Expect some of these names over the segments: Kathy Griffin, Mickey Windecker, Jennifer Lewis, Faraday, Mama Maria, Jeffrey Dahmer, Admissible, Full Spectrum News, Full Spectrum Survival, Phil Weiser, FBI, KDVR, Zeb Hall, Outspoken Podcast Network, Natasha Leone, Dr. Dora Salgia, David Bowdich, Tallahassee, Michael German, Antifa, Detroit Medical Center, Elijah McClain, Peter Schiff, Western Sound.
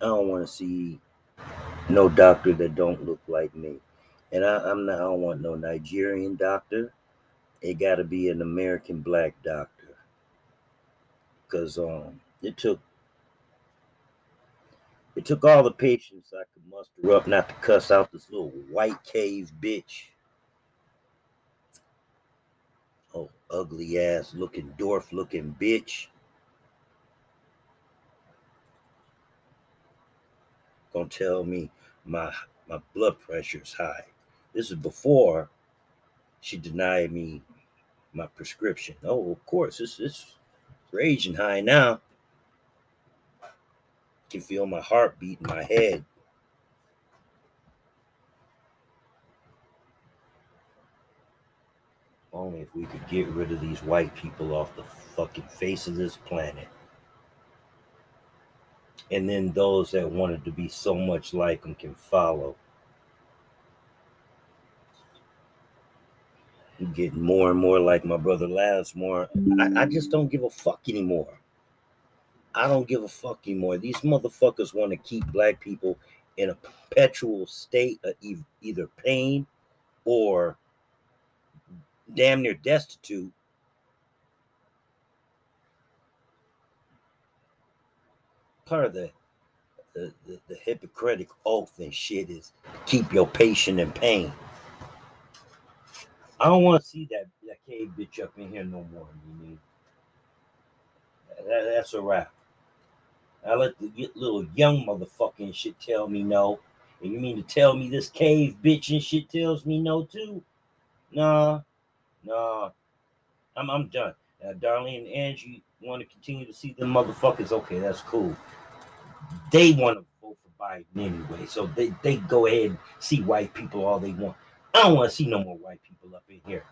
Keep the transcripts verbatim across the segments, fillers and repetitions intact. I don't want to see no doctor that don't look like me. And I, I'm not, I don't want no Nigerian doctor. It got to be an American black doctor. Because um, it took it took all the patience I could muster up not to cuss out this little white cave bitch. Oh, ugly ass looking, dwarf looking bitch. Gonna tell me my my blood pressure's high. This is before she denied me my prescription. Oh, of course, it's it's raging high now. I can feel my heartbeat in my head. Only if we could get rid of these white people off the fucking face of this planet. And then those that wanted to be so much like them can follow. I'm getting more and more like my brother Lasmore. I, I just don't give a fuck anymore. I don't give a fuck anymore. These motherfuckers want to keep black people in a perpetual state of e- either pain or damn near destitute. Part of the the, the the Hippocratic oath and shit is keep your patient in pain. I don't want to see that, that cave bitch up in here no more. You mean that, that's a wrap. I let the little young motherfucking shit tell me no, and you mean to tell me this cave bitch and shit tells me no too? Nah, nah, I'm I'm done. Now, Darlene and Angie want to continue to see them motherfuckers. Okay, that's cool. They want to vote for Biden anyway, so they, they go ahead and see white people all they want. I don't want to see no more white people up in here.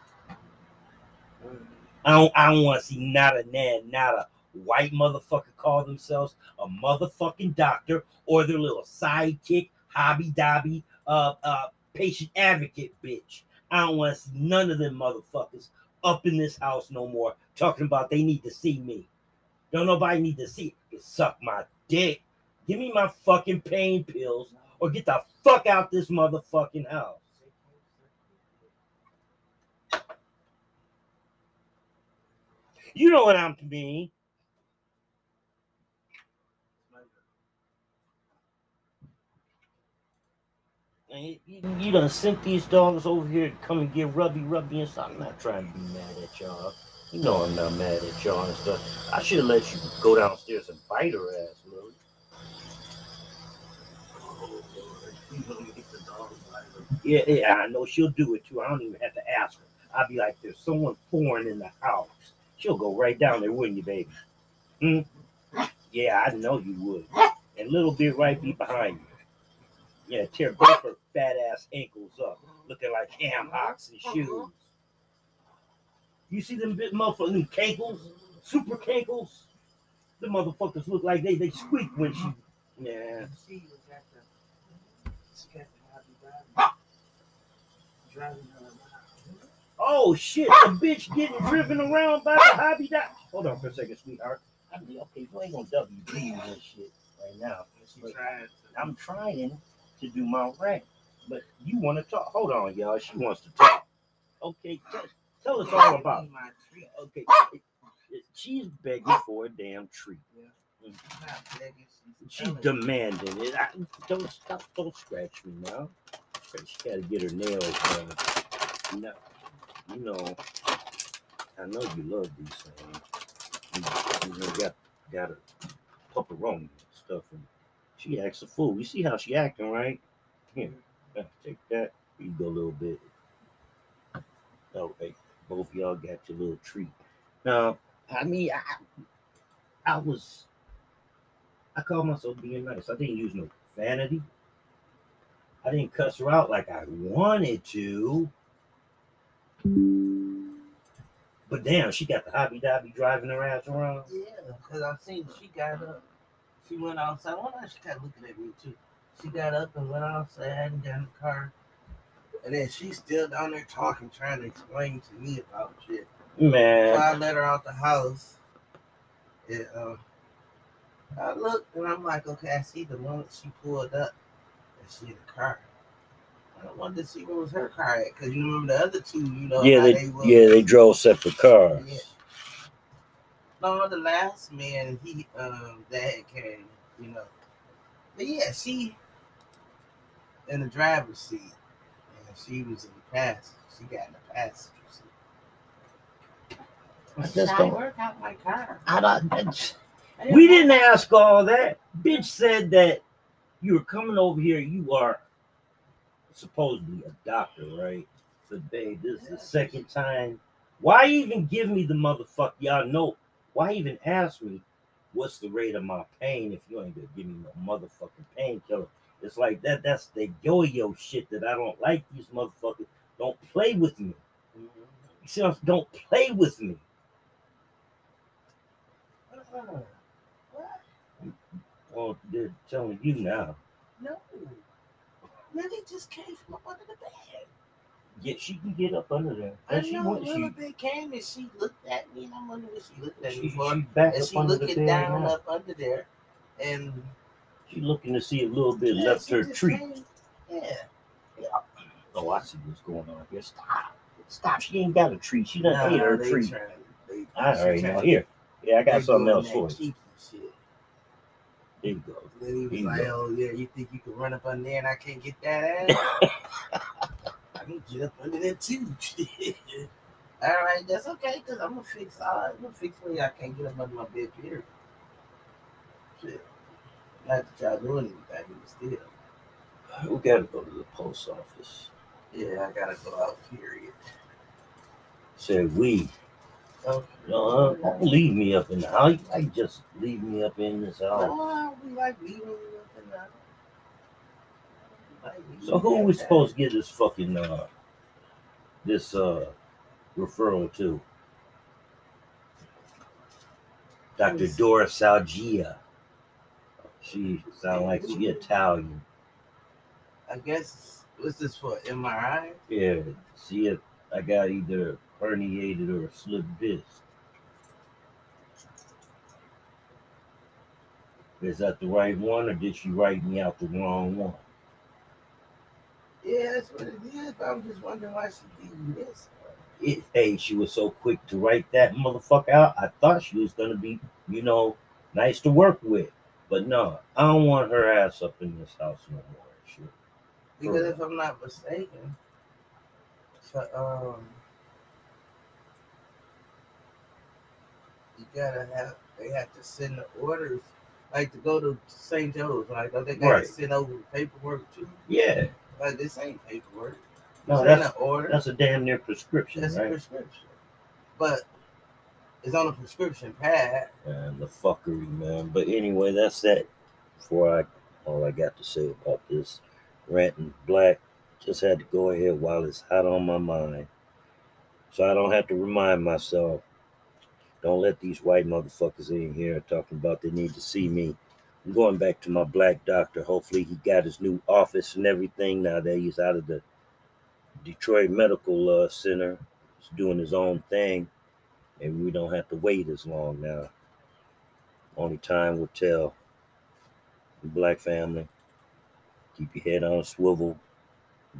I don't, I don't want to see not a nan, not a white motherfucker call themselves a motherfucking doctor or their little sidekick, hobby-dobby, uh, uh, patient advocate bitch. I don't want to see none of them motherfuckers up in this house no more, talking about they need to see me. Don't nobody need to see it. Suck my dick. Give me my fucking pain pills or get the fuck out this motherfucking house. You know what I mean. You, you done sent these dogs over here to come and get rubby rubby and stuff. I'm not trying to be mad at y'all. You know I'm not mad at y'all and stuff. I should have let you go downstairs and bite her ass, Lily. Oh, Lord. You gonna get the dog bite. Yeah, yeah, I know she'll do it too. I don't even have to ask her. I'll be like, there's someone foreign in the house. She'll go right down there, wouldn't you, baby? Hmm? Yeah, I know you would. And Little Bit right be behind you. Yeah, tear both her fat ass ankles up, looking like ham hocks and shoes. You see them big motherfucking cankles, super cankles? The motherfuckers look like they they squeak when she. Yeah. She got the driving her around. Oh shit! The bitch getting driven around by the hobby dog. Hold on for a second, sweetheart. I mean, okay, you ain't gonna W B this shit right now. But I'm trying to do my rant, but you want to talk. Hold on, y'all. She wants to talk. Okay, t- tell us all about it. Okay, she's begging for a damn treat. Yeah. She's demanding it. I, don't stop. Don't scratch me now. She got to get her nails done. You know, you know, I know you love these things. You, you know, got got a pepperoni and stuff and. She acts a fool. You see how she acting, right? Here, take that. You go a little bit. All right, both of y'all got your little treat. Now, I mean, I, I was, I call myself being nice. I didn't use no vanity. I didn't cuss her out like I wanted to. But damn, she got the hobby-dobby driving her ass around. Yeah, because I've seen she got up. She went outside. Well, now she got looking at me too. She got up and went outside and got in the car. And then she's still down there talking, trying to explain to me about shit. Man. So I let her out the house. And, uh, I looked and I'm like, okay, I see the moment she pulled up and she in the car. I wanted to see what was her car at, because you remember the other two, you know. Yeah, they, they yeah, they drove separate cars. Yeah. No, the last man he um that had came, you know. But yeah, she in the driver's seat, and she was in the passenger. She got in the passenger seat. I just Should don't I work out my car. I don't. I didn't we know. Didn't ask all that. Bitch said that you were coming over here. You are supposedly a doctor, right? But babe, this is the second time. Why even give me the motherfucker? Y'all know. Why even ask me what's the rate of my pain if you ain't gonna give me no motherfucking painkiller? It's like that. That's the yo-yo shit that I don't like. These motherfuckers don't play with me. You see, don't play with me. Well, they're telling you now. No. Lily just came from up under the bed. Yeah, she can get up under there. And I know, she Lily she, came and she looked at me, and I'm wondering what she looked at she, me for. She back and she looking down now. Up under there. And she looking to see a little bit yeah, left her treat. Came, yeah. yeah. Oh, I see what's going on here. Stop. Stop. She ain't got a treat. She done nah, ate her treat. Trying, they, I already know. Here. Yeah, I got something else for you. There you go. Then he was there like, oh, yeah, you think you can run up under there and I can't get that ass? I can get up under there too. All right, that's okay, because I'm going to fix all I'm going to fix me. I can't get up under my bed, period. Shit. Not that y'all doing anything, but still. We got to go to the post office. Yeah, I got to go out, period. Said we. Okay. No, uh, don't leave me up in the house. I just leave me up in this house. No, we like leaving you up in the house. So who we supposed to get this fucking uh this uh referral to? Doctor Dora Salgia. She sound like she Italian. I guess what's this for? M R I? Yeah. See if I got either herniated or a slipped disc. Is that the right one, or did she write me out the wrong one? Yeah, that's what it is, but I'm just wondering why she did this. It, hey, she was so quick to write that motherfucker out. I thought she was going to be, you know, nice to work with. But no, I don't want her ass up in this house no more. Shit. Because if I'm not mistaken, but, um, you gotta have, they have to send the orders, like to go to Saint Joe's, like, don't they gotta right. send over the paperwork too? Yeah. Like, this ain't paperwork. No, that's an order. That's a damn near prescription, That's right? a prescription. But it's on a prescription pad. And the fuckery, man. But anyway, that's that. Before I, all I got to say about this ranting black, just had to go ahead while it's hot on my mind. So I don't have to remind myself. Don't let these white motherfuckers in here talking about they need to see me. I'm going back to my black doctor. Hopefully he got his new office and everything now that he's out of the Detroit Medical uh, Center. He's doing his own thing. Maybe we don't have to wait as long now. Only time will tell. The black family, keep your head on a swivel.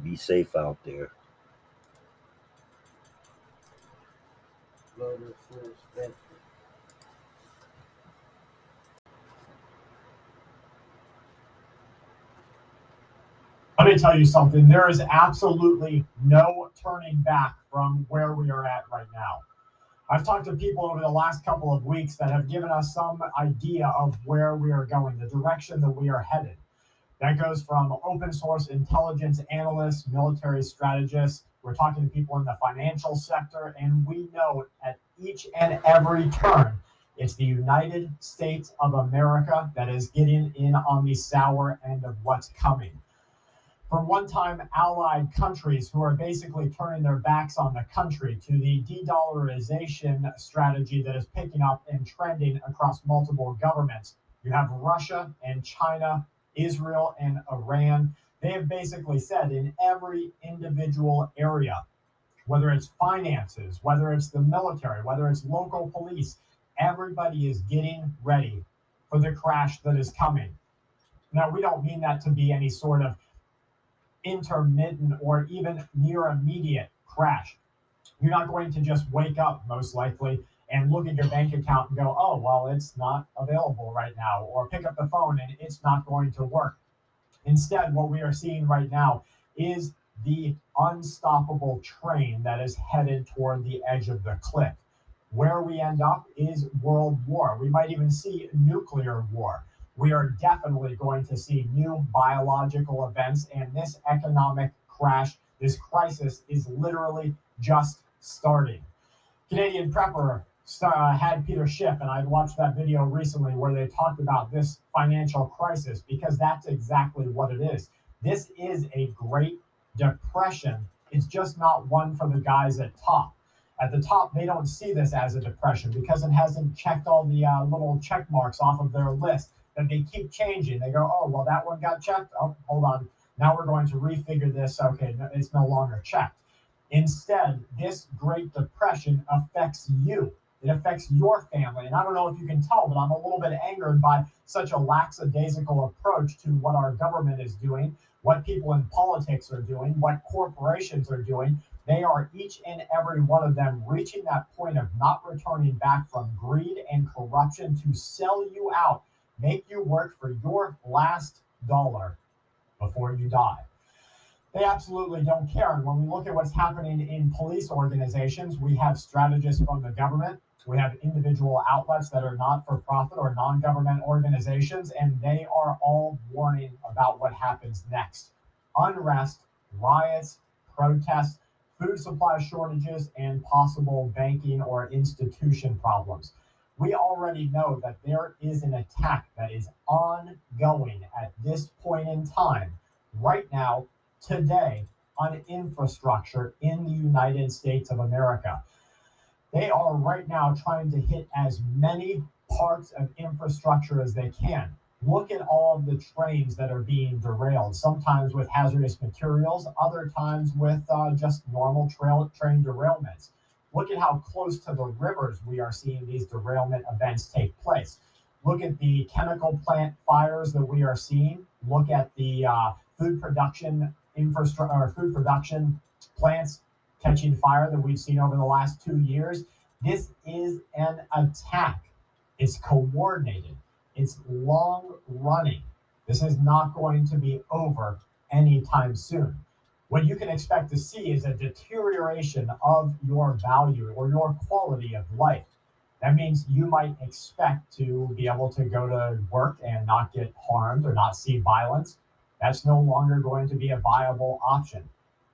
Be safe out there. Let me tell you something. There is absolutely no turning back from where we are at right now. I've talked to people over the last couple of weeks that have given us some idea of where we are going, the direction that we are headed. That goes from open source intelligence analysts, military strategists. We're talking to people in the financial sector, and we know at each and every turn, it's the United States of America that is getting in on the sour end of what's coming. From one-time allied countries who are basically turning their backs on the country to the de-dollarization strategy that is picking up and trending across multiple governments. You have Russia and China, Israel and Iran. They have basically said in every individual area, whether it's finances, whether it's the military, whether it's local police, everybody is getting ready for the crash that is coming. Now, we don't mean that to be any sort of intermittent or even near immediate crash. You're not going to just wake up, most likely, and look at your bank account and go, oh, well, it's not available right now, or pick up the phone and it's not going to work. Instead, what we are seeing right now is the unstoppable train that is headed toward the edge of the cliff. Where we end up is world war. We might even see nuclear war. We are definitely going to see new biological events, and this economic crash, this crisis, is literally just starting. Canadian Prepper uh, had Peter Schiff, and I watched that video recently where they talked about this financial crisis, because that's exactly what it is. This is a Great Depression. It's just not one for the guys at top. At the top, they don't see this as a depression because it hasn't checked all the uh, little check marks off of their list that they keep changing. They go, oh, well, that one got checked. Oh, hold on. Now we're going to refigure this. Okay, no, it's no longer checked. Instead, this Great Depression affects you. It affects your family. And I don't know if you can tell, but I'm a little bit angered by such a lackadaisical approach to what our government is doing, what people in politics are doing, what corporations are doing. They are, each and every one of them, reaching that point of not returning back from greed and corruption to sell you out, make you work for your last dollar before you die. They absolutely don't care. And when we look at what's happening in police organizations, we have strategists from the government. We have individual outlets that are not-for-profit or non-government organizations, and they are all warning about what happens next. Unrest, riots, protests, food supply shortages, and possible banking or institution problems. We already know that there is an attack that is ongoing at this point in time, right now, today, on infrastructure in the United States of America. They are right now trying to hit as many parts of infrastructure as they can. Look at all of the trains that are being derailed, sometimes with hazardous materials, other times with uh, just normal trail, train derailments. Look at how close to the rivers we are seeing these derailment events take place. Look at the chemical plant fires that we are seeing. Look at the uh, food production infrastructure, or food production plants catching fire that we've seen over the last two years. This is an attack. It's coordinated. It's long running. This is not going to be over anytime soon. What you can expect to see is a deterioration of your value or your quality of life. That means you might expect to be able to go to work and not get harmed or not see violence. That's no longer going to be a viable option.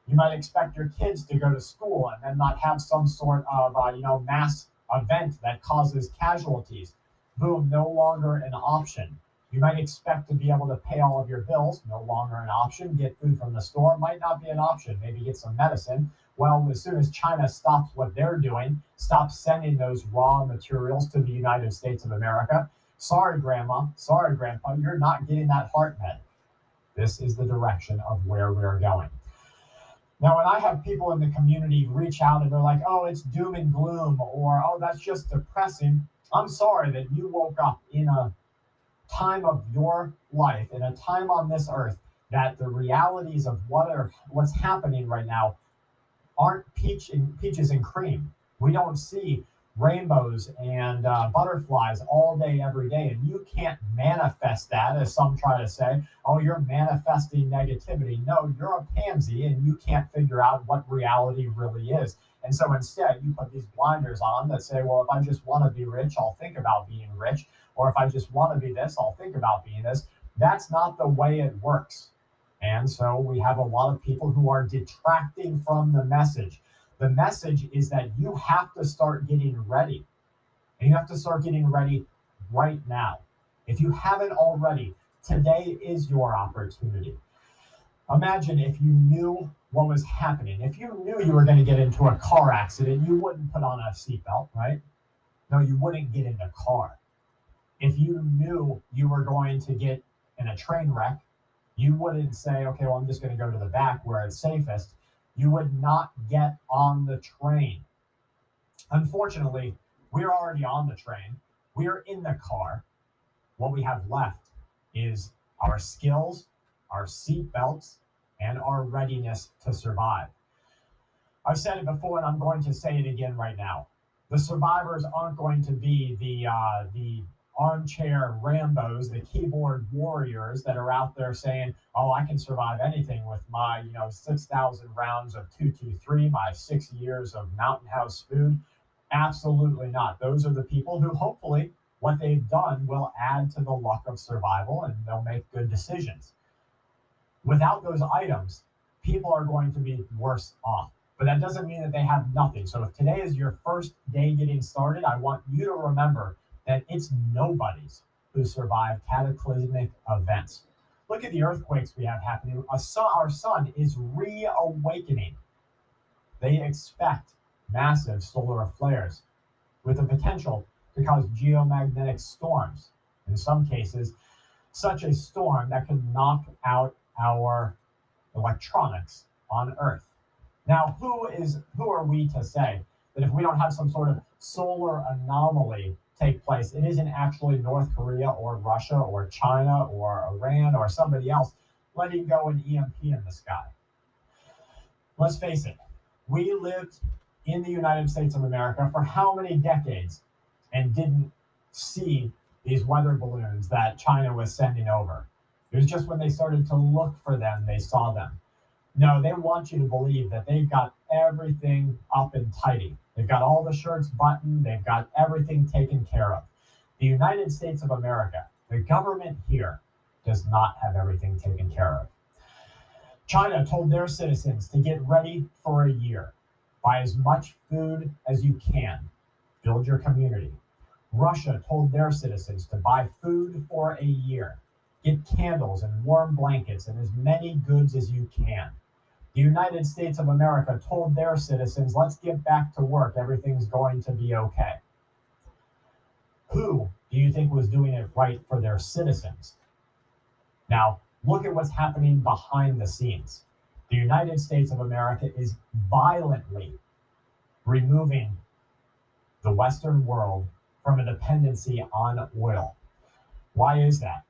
You might expect your kids to go to school and then not have some sort of uh, you know, mass event that causes casualties. Boom, no longer an option. You might expect to be able to pay all of your bills, no longer an option. Get food from the store, might not be an option. Maybe get some medicine. Well, as soon as China stops what they're doing, stops sending those raw materials to the United States of America, sorry, Grandma, sorry, Grandpa, you're not getting that heart med. This is the direction of where we're going. Now, when I have people in the community reach out and they're like, oh, it's doom and gloom, or, oh, that's just depressing, I'm sorry that you woke up in a time of your life, in a time on this earth, that the realities of what are, what's happening right now aren't peach and, peaches and cream. We don't see rainbows and uh, butterflies all day, every day, and you can't manifest that, as some try to say. Oh, you're manifesting negativity. No, you're a pansy, and you can't figure out what reality really is. And so instead, you put these blinders on that say, well, if I just want to be rich, I'll think about being rich, or if I just want to be this, I'll think about being this. That's not the way it works. And so we have a lot of people who are detracting from the message. The message is that you have to start getting ready, and you have to start getting ready right now. If you haven't already, today is your opportunity. Imagine if you knew what was happening. If you knew you were going to get into a car accident, you wouldn't put on a seatbelt, right? No, you wouldn't get in the car. If you knew you were going to get in a train wreck, you wouldn't say, okay, well, I'm just going to go to the back where it's safest. You would not get on the train. Unfortunately, we're already on the train. We're in the car. what we have left is our skills, our seatbelts, and our readiness to survive. I've said it before, and I'm going to say it again right now. The survivors aren't going to be the uh, the armchair Rambos, the keyboard warriors that are out there saying, oh, I can survive anything with my, you know, six thousand rounds of two two three, my six years of Mountain House food. Absolutely not. Those are the people who hopefully what they've done will add to the luck of survival, and they'll make good decisions. Without those items, people are going to be worse off. But that doesn't mean that they have nothing. So if today is your first day getting started, I want you to remember that it's nobody's who survived cataclysmic events. Look at the earthquakes we have happening. Our sun is reawakening. They expect massive solar flares with the potential to cause geomagnetic storms. In some cases, such a storm that can knock out our electronics on Earth. Now, who is who are we to say that if we don't have some sort of solar anomaly take place, it isn't actually North Korea or Russia or China or Iran or somebody else letting go an E M P in the sky? Let's face it, we lived in the United States of America for how many decades and didn't see these weather balloons that China was sending over? It was just when they started to look for them, they saw them. No, they want you to believe that they've got everything up and tidy. They've got all the shirts buttoned. They've got everything taken care of. The United States of America, the government here, does not have everything taken care of. China told their citizens to get ready for a year. Buy as much food as you can. Build your community. Russia told their citizens to buy food for a year. Get candles and warm blankets and as many goods as you can. The United States of America told their citizens, let's get back to work. Everything's going to be okay. Who do you think was doing it right for their citizens? Now, look at what's happening behind the scenes. The United States of America is violently removing the Western world from a dependency on oil. Why is that?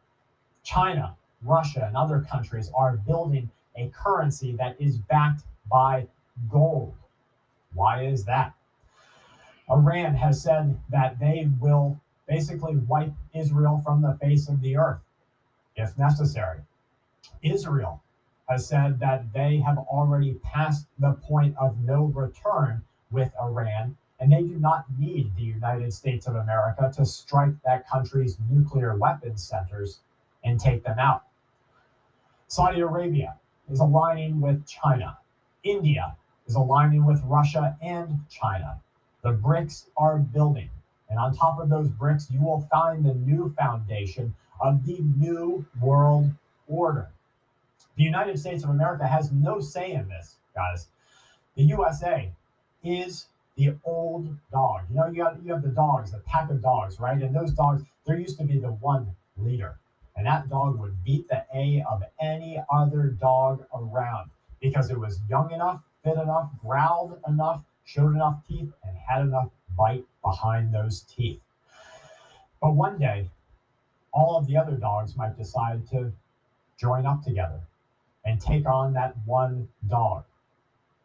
China, Russia, and other countries are building a currency that is backed by gold. Why is that? Iran has said that they will basically wipe Israel from the face of the earth, if necessary. Israel has said that they have already passed the point of no return with Iran, and they do not need the United States of America to strike that country's nuclear weapons centers and take them out. Saudi Arabia is aligning with China. India is aligning with Russia and China. The BRICS are building. And on top of those BRICS, you will find the new foundation of the new world order. The United States of America has no say in this, guys. The U S A is the old dog. You know, you have, you have the dogs, the pack of dogs, right? And those dogs, there used to be the one leader. And that dog would beat the A of any other dog around because it was young enough, fit enough, growled enough, showed enough teeth, and had enough bite behind those teeth. But one day, all of the other dogs might decide to join up together and take on that one dog.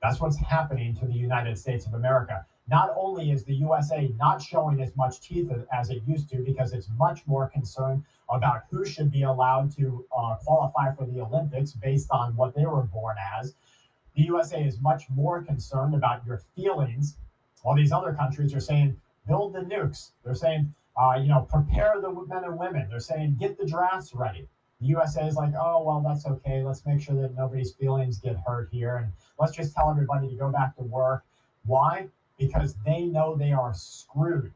That's what's happening to the United States of America. Not only is the U S A not showing as much teeth as it used to because it's much more concerned about who should be allowed to uh, qualify for the Olympics based on what they were born as. The U S A is much more concerned about your feelings. All these other countries are saying, build the nukes. They're saying, uh, you know, prepare the men and women. They're saying, get the drafts ready. The U S A is like, oh, well, that's okay. Let's make sure that nobody's feelings get hurt here. And let's just tell everybody to go back to work. Why? Because they know they are screwed.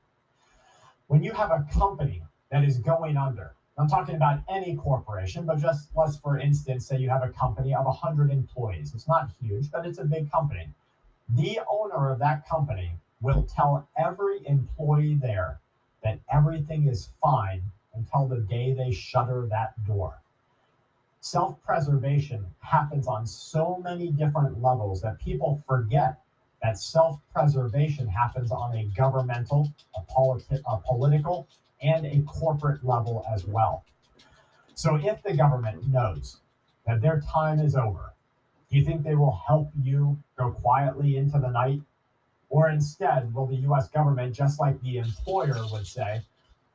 When you have a company that is going under, I'm talking about any corporation, but just let's, for instance, say you have a company of one hundred employees. It's not huge, but it's a big company. The owner of that company will tell every employee there that everything is fine until the day they shutter that door. Self-preservation happens on so many different levels that people forget that self-preservation happens on a governmental, a, politi- a political, and a corporate level as well. So if the government knows that their time is over, do you think they will help you go quietly into the night? Or instead, will the U S government, just like the employer would say,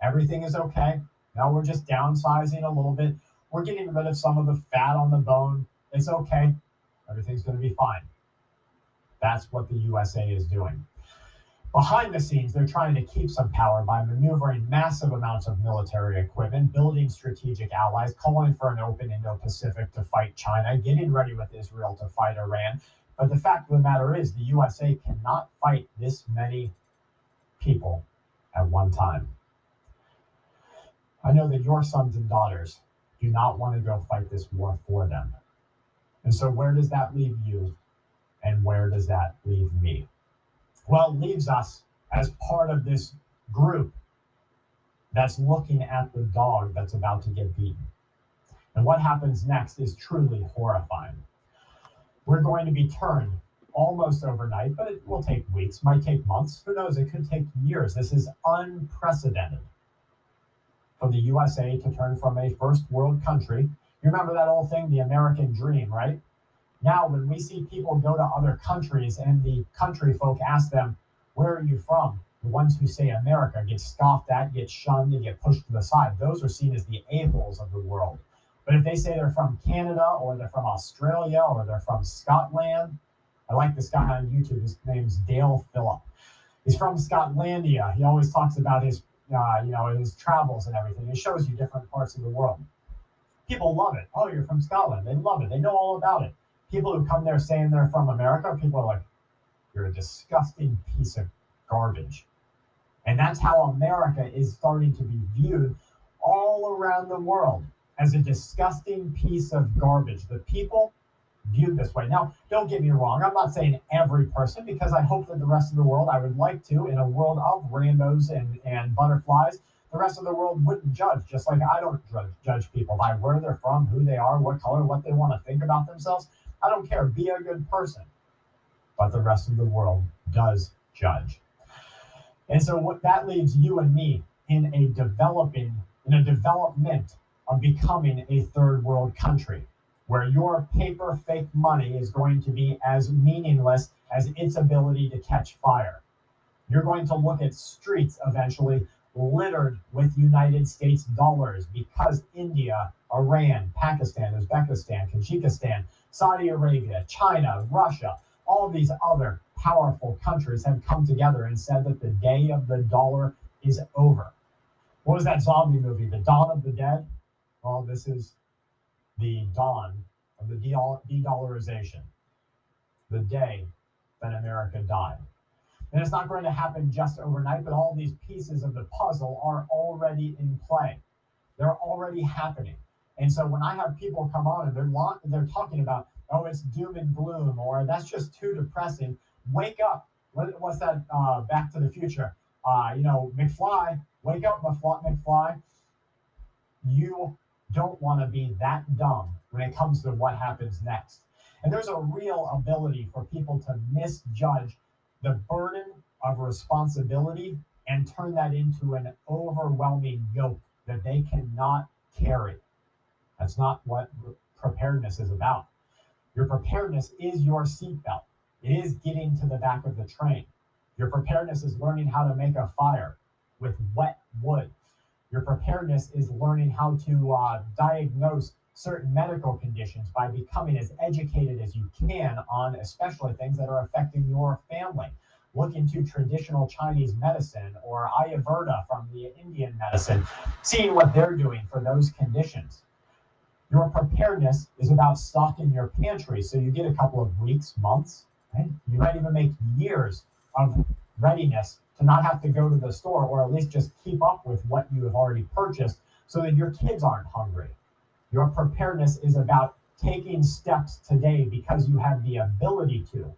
everything is okay, now we're just downsizing a little bit, we're getting rid of some of the fat on the bone, it's okay, everything's going to be fine. That's what the U S A is doing. Behind the scenes, they're trying to keep some power by maneuvering massive amounts of military equipment, building strategic allies, calling for an open Indo-Pacific to fight China, getting ready with Israel to fight Iran. But the fact of the matter is, the U S A cannot fight this many people at one time. I know that your sons and daughters do not want to go fight this war for them. And so where does that leave you? And where does that leave me? Well, it leaves us as part of this group that's looking at the dog that's about to get beaten. And what happens next is truly horrifying. We're going to be turned almost overnight, but it will take weeks, might take months. Who knows? It could take years. This is unprecedented for the U S A to turn from a first world country. You remember that old thing, the American dream, right? Now, when we see people go to other countries and the country folk ask them, where are you from? The ones who say America get scoffed at, get shunned, and get pushed to the side. Those are seen as the a-holes of the world. But if they say they're from Canada, or they're from Australia, or they're from Scotland, I like this guy on YouTube. His name's Dale Phillip. He's from Scotlandia. He always talks about his, uh, you know, his travels and everything. It shows you different parts of the world. People love it. Oh, you're from Scotland. They love it. They know all about it. People who come there saying they're from America, people are like, you're a disgusting piece of garbage. And that's how America is starting to be viewed all around the world, as a disgusting piece of garbage. The people viewed this way. Now, don't get me wrong. I'm not saying every person, because I hope that the rest of the world, I would like to, in a world of rainbows and, and butterflies, the rest of the world wouldn't judge, just like I don't judge people by where they're from, who they are, what color, what they want to think about themselves. I don't care. Be a good person. But the rest of the world does judge. And so what that leaves you and me in a developing, in a development of becoming a third world country, where your paper fake money is going to be as meaningless as its ability to catch fire. You're going to look at streets eventually littered with United States dollars, because India, Iran, Pakistan, Uzbekistan, Tajikistan, Saudi Arabia, China, Russia, all these other powerful countries have come together and said that the day of the dollar is over. What was that zombie movie, The Dawn of the Dead? Well, this is the dawn of the de-dollarization, the day that America died. And it's not going to happen just overnight, but all these pieces of the puzzle are already in play. They're already happening. And so when I have people come on and they're lo- they're talking about, oh, it's doom and gloom, or that's just too depressing. Wake up. What, what's that uh, Back to the Future? Uh, you know, McFly, wake up, McFly. You don't want to be that dumb when it comes to what happens next. And there's a real ability for people to misjudge the burden of responsibility and turn that into an overwhelming yoke that they cannot carry. That's not what preparedness is about. Your preparedness is your seatbelt. It is getting to the back of the train. Your preparedness is learning how to make a fire with wet wood. Your preparedness is learning how to uh, diagnose certain medical conditions by becoming as educated as you can on especially things that are affecting your family. Look into traditional Chinese medicine or Ayurveda from the Indian medicine, seeing what they're doing for those conditions. Your preparedness is about stocking your pantry, so you get a couple of weeks, months, right? You might even make years of readiness to not have to go to the store, or at least just keep up with what you have already purchased so that your kids aren't hungry. Your preparedness is about taking steps today because you have the ability to.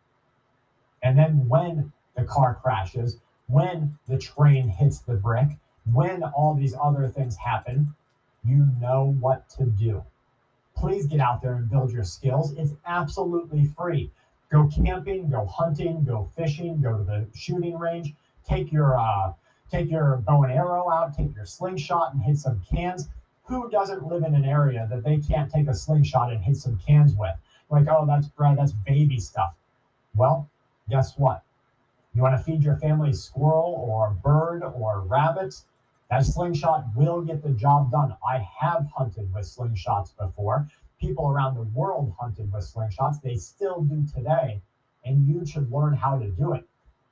And then when the car crashes, when the train hits the brick, when all these other things happen, you know what to do. Please get out there and build your skills. It's absolutely free. Go camping, go hunting, go fishing, go to the shooting range. Take your uh, Take your bow and arrow out, take your slingshot and hit some cans. Who doesn't live in an area that they can't take a slingshot and hit some cans with? Like, oh, that's bread, that's baby stuff. Well, guess what? You want to feed your family squirrel or bird or rabbits? That slingshot will get the job done. I have hunted with slingshots before. People around the world hunted with slingshots. They still do today, and you should learn how to do it.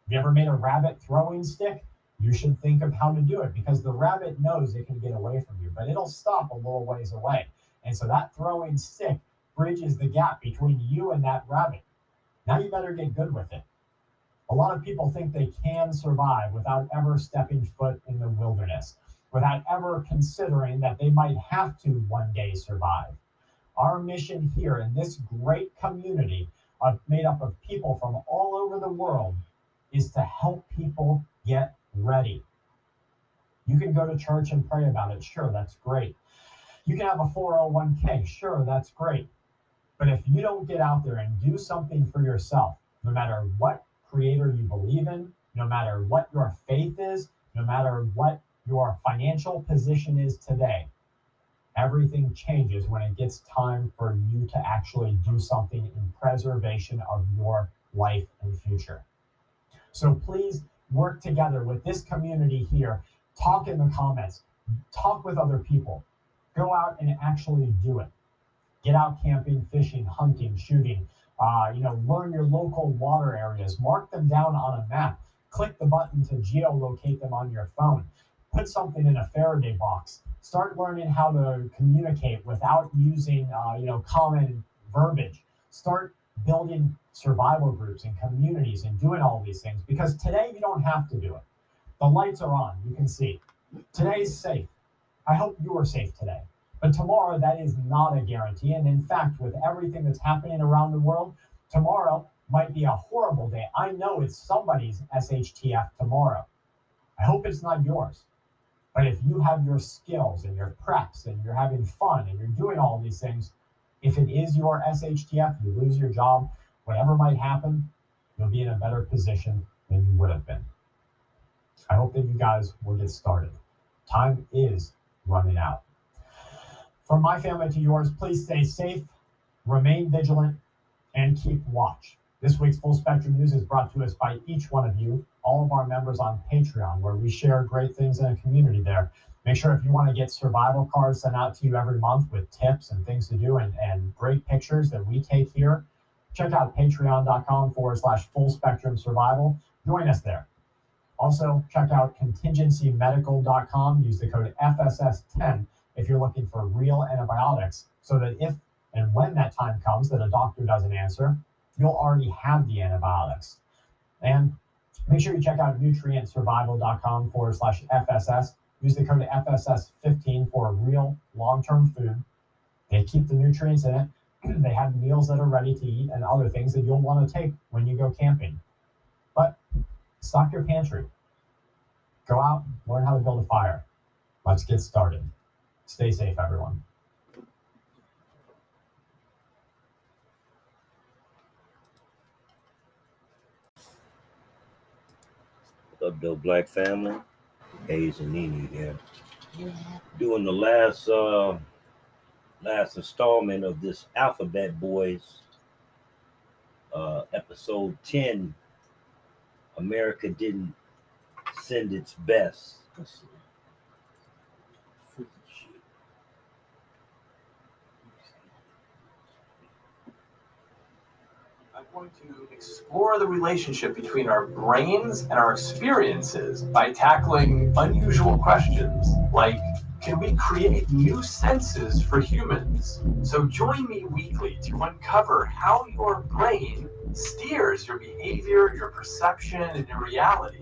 Have you ever made a rabbit throwing stick? You should think of how to do it, because the rabbit knows it can get away from you, but it'll stop a little ways away. And so that throwing stick bridges the gap between you and that rabbit. Now you better get good with it. A lot of people think they can survive without ever stepping foot in the wilderness, without ever considering that they might have to one day survive. Our mission here in this great community of, made up of people from all over the world is to help people get ready. You can go to church and pray about it. Sure, that's great. You can have a four oh one k. Sure, that's great. But if you don't get out there and do something for yourself, no matter what creator you believe in, no matter what your faith is, no matter what your financial position is today, everything changes when it gets time for you to actually do something in preservation of your life and future. So please work together with this community here. Talk in the comments. Talk with other people. Go out and actually do it. Get out camping, fishing, hunting, shooting. Uh, you know, learn your local water areas. Mark them down on a map. Click the button to geolocate them on your phone. Put something in a Faraday box. Start learning how to communicate without using, uh, you know, common verbiage. Start building survival groups and communities and doing all these things, because today you don't have to do it. The lights are on. You can see. Today's safe. I hope you are safe today. But tomorrow, that is not a guarantee. And in fact, with everything that's happening around the world, tomorrow might be a horrible day. I know it's somebody's S H T F tomorrow. I hope it's not yours. But if you have your skills and your preps and you're having fun and you're doing all these things, if it is your S H T F, you lose your job, whatever might happen, you'll be in a better position than you would have been. I hope that you guys will get started. Time is running out. From my family to yours, please stay safe, remain vigilant, and keep watch. This week's Full Spectrum News is brought to us by each one of you, all of our members on Patreon, where we share great things in a community there. Make sure if you want to get survival cards sent out to you every month with tips and things to do and, and great pictures that we take here, check out patreon.com forward slash full spectrum survival. Join us there. Also, check out contingency medical dot com. Use the code F S S ten if you're looking for real antibiotics, so that if and when that time comes that a doctor doesn't answer, you'll already have the antibiotics. And make sure you check out nutrient survival dot com forward slash F S S. Use the code F S S fifteen for real long-term food. They keep the nutrients in it. They have meals that are ready to eat and other things that you'll want to take when you go camping. But stock your pantry. Go out, learn how to build a fire. Let's get started. Stay safe, everyone. Updo Black Family, Hayes and Nini here. Yeah. Doing the last uh, last installment of this Alphabet Boys uh, episode ten, America Didn't Send Its Best. That's going to explore the relationship between our brains and our experiences by tackling unusual questions like, can we create new senses for humans? So join me weekly to uncover how your brain steers your behavior, your perception, and your reality.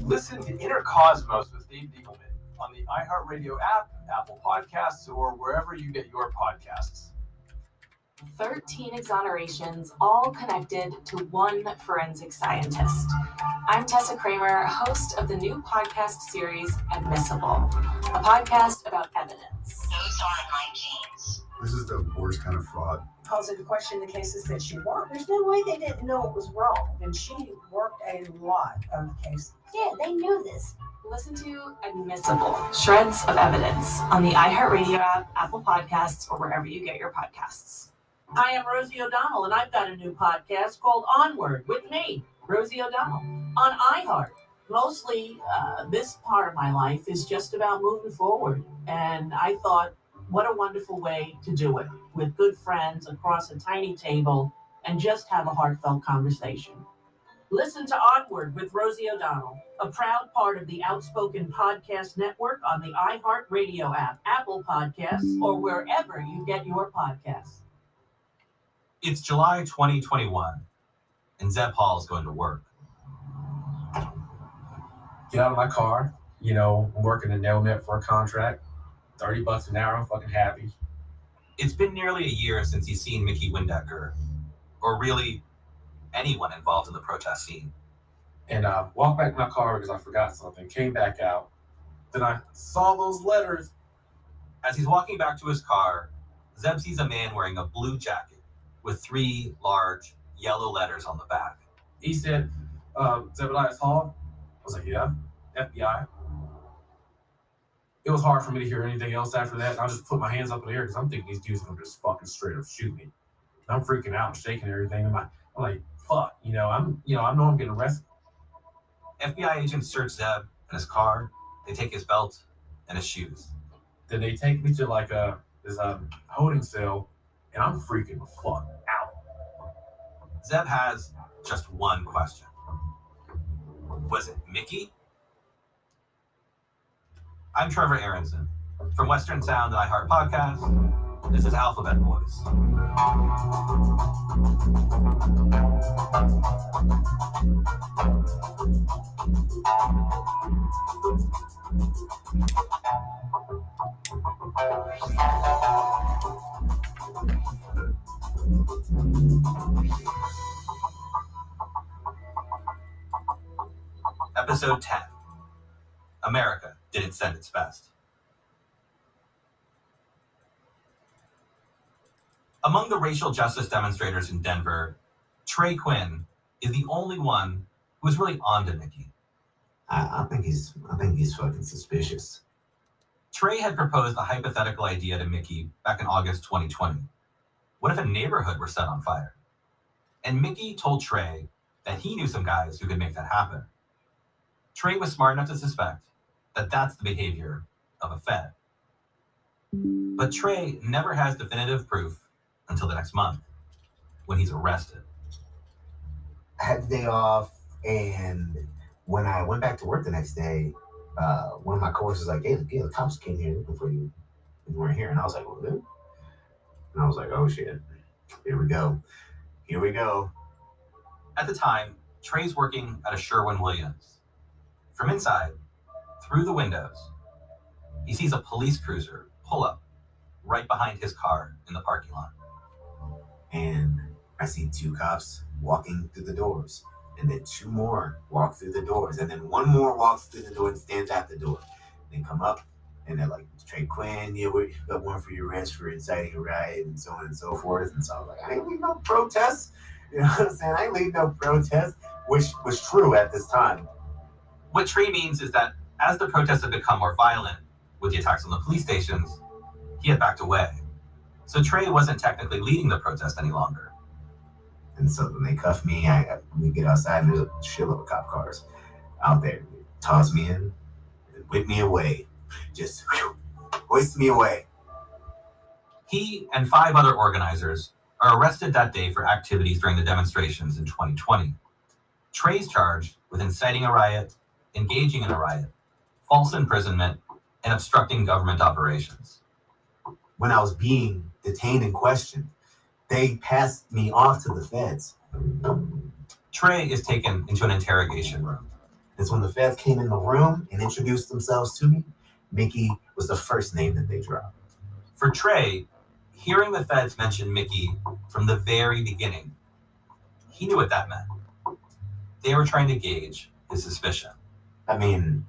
Listen to Inner Cosmos with Dave Diegelman on the iHeartRadio app, Apple Podcasts, or wherever you get your podcasts. thirteen exonerations, all connected to one forensic scientist. I'm Tessa Kramer, host of the new podcast series, Admissible, a podcast about evidence. Those aren't my genes. This is the worst kind of fraud. Calls into question the cases that she won. There's no way they didn't know it was wrong. And she worked a lot on the case. Yeah, they knew this. Listen to Admissible, Shreds of Evidence on the iHeartRadio app, Apple Podcasts, or wherever you get your podcasts. I am Rosie O'Donnell, and I've got a new podcast called Onward with me, Rosie O'Donnell, on iHeart. Mostly, uh, this part of my life is just about moving forward, and I thought, what a wonderful way to do it, with good friends across a tiny table and just have a heartfelt conversation. Listen to Onward with Rosie O'Donnell, a proud part of the Outspoken Podcast Network on the iHeartRadio app, Apple Podcasts, or wherever you get your podcasts. It's July twenty twenty-one, and Zeb Hall is going to work. Get out of my car. You know, I'm working a nail net for a contract. thirty bucks an hour, I'm fucking happy. It's been nearly a year since he's seen Mickey Windecker, or really anyone involved in the protest scene. And I walked back to my car because I forgot something, came back out. Then I saw those letters. As he's walking back to his car, Zeb sees a man wearing a blue jacket with three large yellow letters on the back. He said, uh, Zebediah Hall? I was like, yeah, F B I. It was hard for me to hear anything else after that. And I just put my hands up in the air because I'm thinking these dudes are going to just fucking straight up shoot me. And I'm freaking out and shaking everything. And I'm like, fuck, you know, I'm, you know, I know I'm getting arrested. F B I agents search Zeb in his car. They take his belt and his shoes. Then they take me to like a, this um, holding cell, and I'm freaking the fuck out. Zeb has just one question. Was it Mickey? I'm Trevor Aronson from Western Sound and iHeart Podcast. This is Alphabet Boys. Episode ten. America didn't send its best. Among the racial justice demonstrators in Denver, Trey Quinn is the only one who is really on to Mickey. I, I think he's I think he's fucking suspicious. Trey had proposed a hypothetical idea to Mickey back in August twenty twenty. What if a neighborhood were set on fire? And Mickey told Trey that he knew some guys who could make that happen. Trey was smart enough to suspect that that's the behavior of a Fed. But Trey never has definitive proof until the next month, when he's arrested. I had the day off, and when I went back to work the next day, uh, one of my coworkers was like, hey, the, the cops came here looking for you, and you weren't here. And I was like, well, dude. And I was like, oh, shit. Here we go. Here we go. At the time, Trey's working at a Sherwin-Williams. From inside, through the windows, he sees a police cruiser pull up right behind his car in the parking lot. And I see two cops walking through the doors, and then two more walk through the doors, and then one more walks through the door and stands at the door. They come up, and they're like, Trey Quinn, yeah, we got one for your arrest for inciting a riot, and so on and so forth. And so I was like, I ain't leave no protests. You know what I'm saying? I ain't leave no protests, which was true at this time. What Trey means is that as the protests had become more violent with the attacks on the police stations, he had backed away. So Trey wasn't technically leading the protest any longer. And so when they cuff me, I, we get outside and there's a shitload of cop cars out there. They toss me in and whip me away. Just whew, hoist me away. He and five other organizers are arrested that day for activities during the demonstrations in twenty twenty. Trey's charged with inciting a riot, engaging in a riot, false imprisonment, and obstructing government operations. When I was being detained and questioned, they passed me off to the feds. Trey is taken into an interrogation room. It's when the feds came in the room and introduced themselves to me. Mickey was the first name that they dropped. For Trey, hearing the feds mention Mickey from the very beginning, he knew what that meant. They were trying to gauge his suspicion. I mean,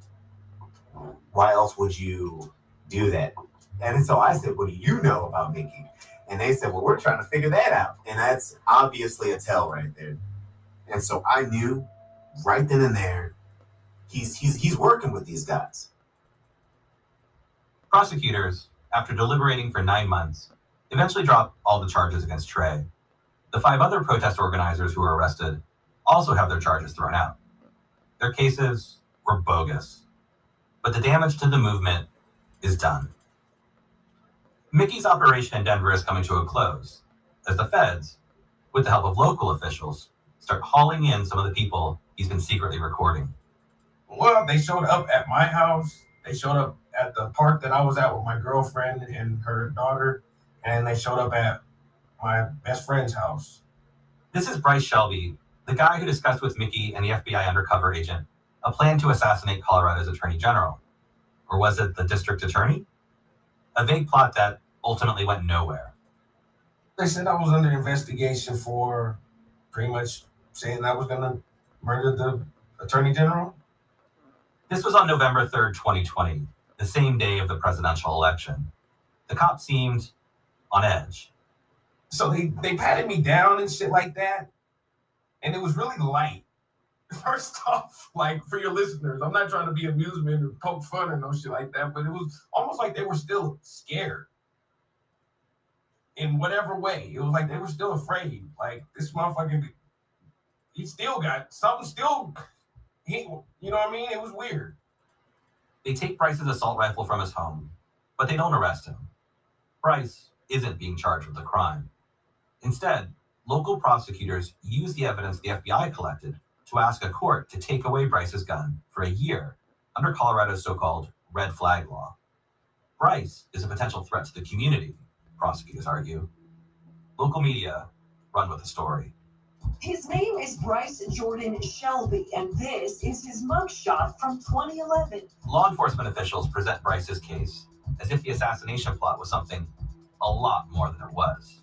why else would you do that? And so I said, what do you know about Mickey? And they said, well, we're trying to figure that out. And that's obviously a tell right there. And so I knew right then and there, he's he's he's working with these guys. Prosecutors, after deliberating for nine months, eventually dropped all the charges against Trey. The five other protest organizers who were arrested also have their charges thrown out. Their cases were bogus, but the damage to the movement is done. Mickey's operation in Denver is coming to a close as the feds, with the help of local officials, start hauling in some of the people he's been secretly recording. Well, they showed up at my house. They showed up at the park that I was at with my girlfriend and her daughter, and they showed up at my best friend's house. This is Bryce Shelby, the guy who discussed with Mickey and the F B I undercover agent a plan to assassinate Colorado's attorney general. Or was it the district attorney? A vague plot that ultimately went nowhere. They said I was under investigation for pretty much saying I was going to murder the attorney general. This was on November third, twenty twenty, the same day of the presidential election. The cops seemed on edge. So they, they patted me down and shit like that. And it was really light. First off, like, for your listeners, I'm not trying to be amusement or poke fun or no shit like that, but it was almost like they were still scared. In whatever way. It was like they were still afraid. Like, this motherfucker, he still got something still... He, you know what I mean? It was weird. They take Bryce's assault rifle from his home, but they don't arrest him. Bryce isn't being charged with a crime. Instead, local prosecutors use the evidence the F B I collected to ask a court to take away Bryce's gun for a year under Colorado's so-called red flag law. Bryce is a potential threat to the community, prosecutors argue. Local media run with the story. His name is Bryce Jordan Shelby, and this is his mugshot from twenty eleven. Law enforcement officials present Bryce's case as if the assassination plot was something a lot more than it was.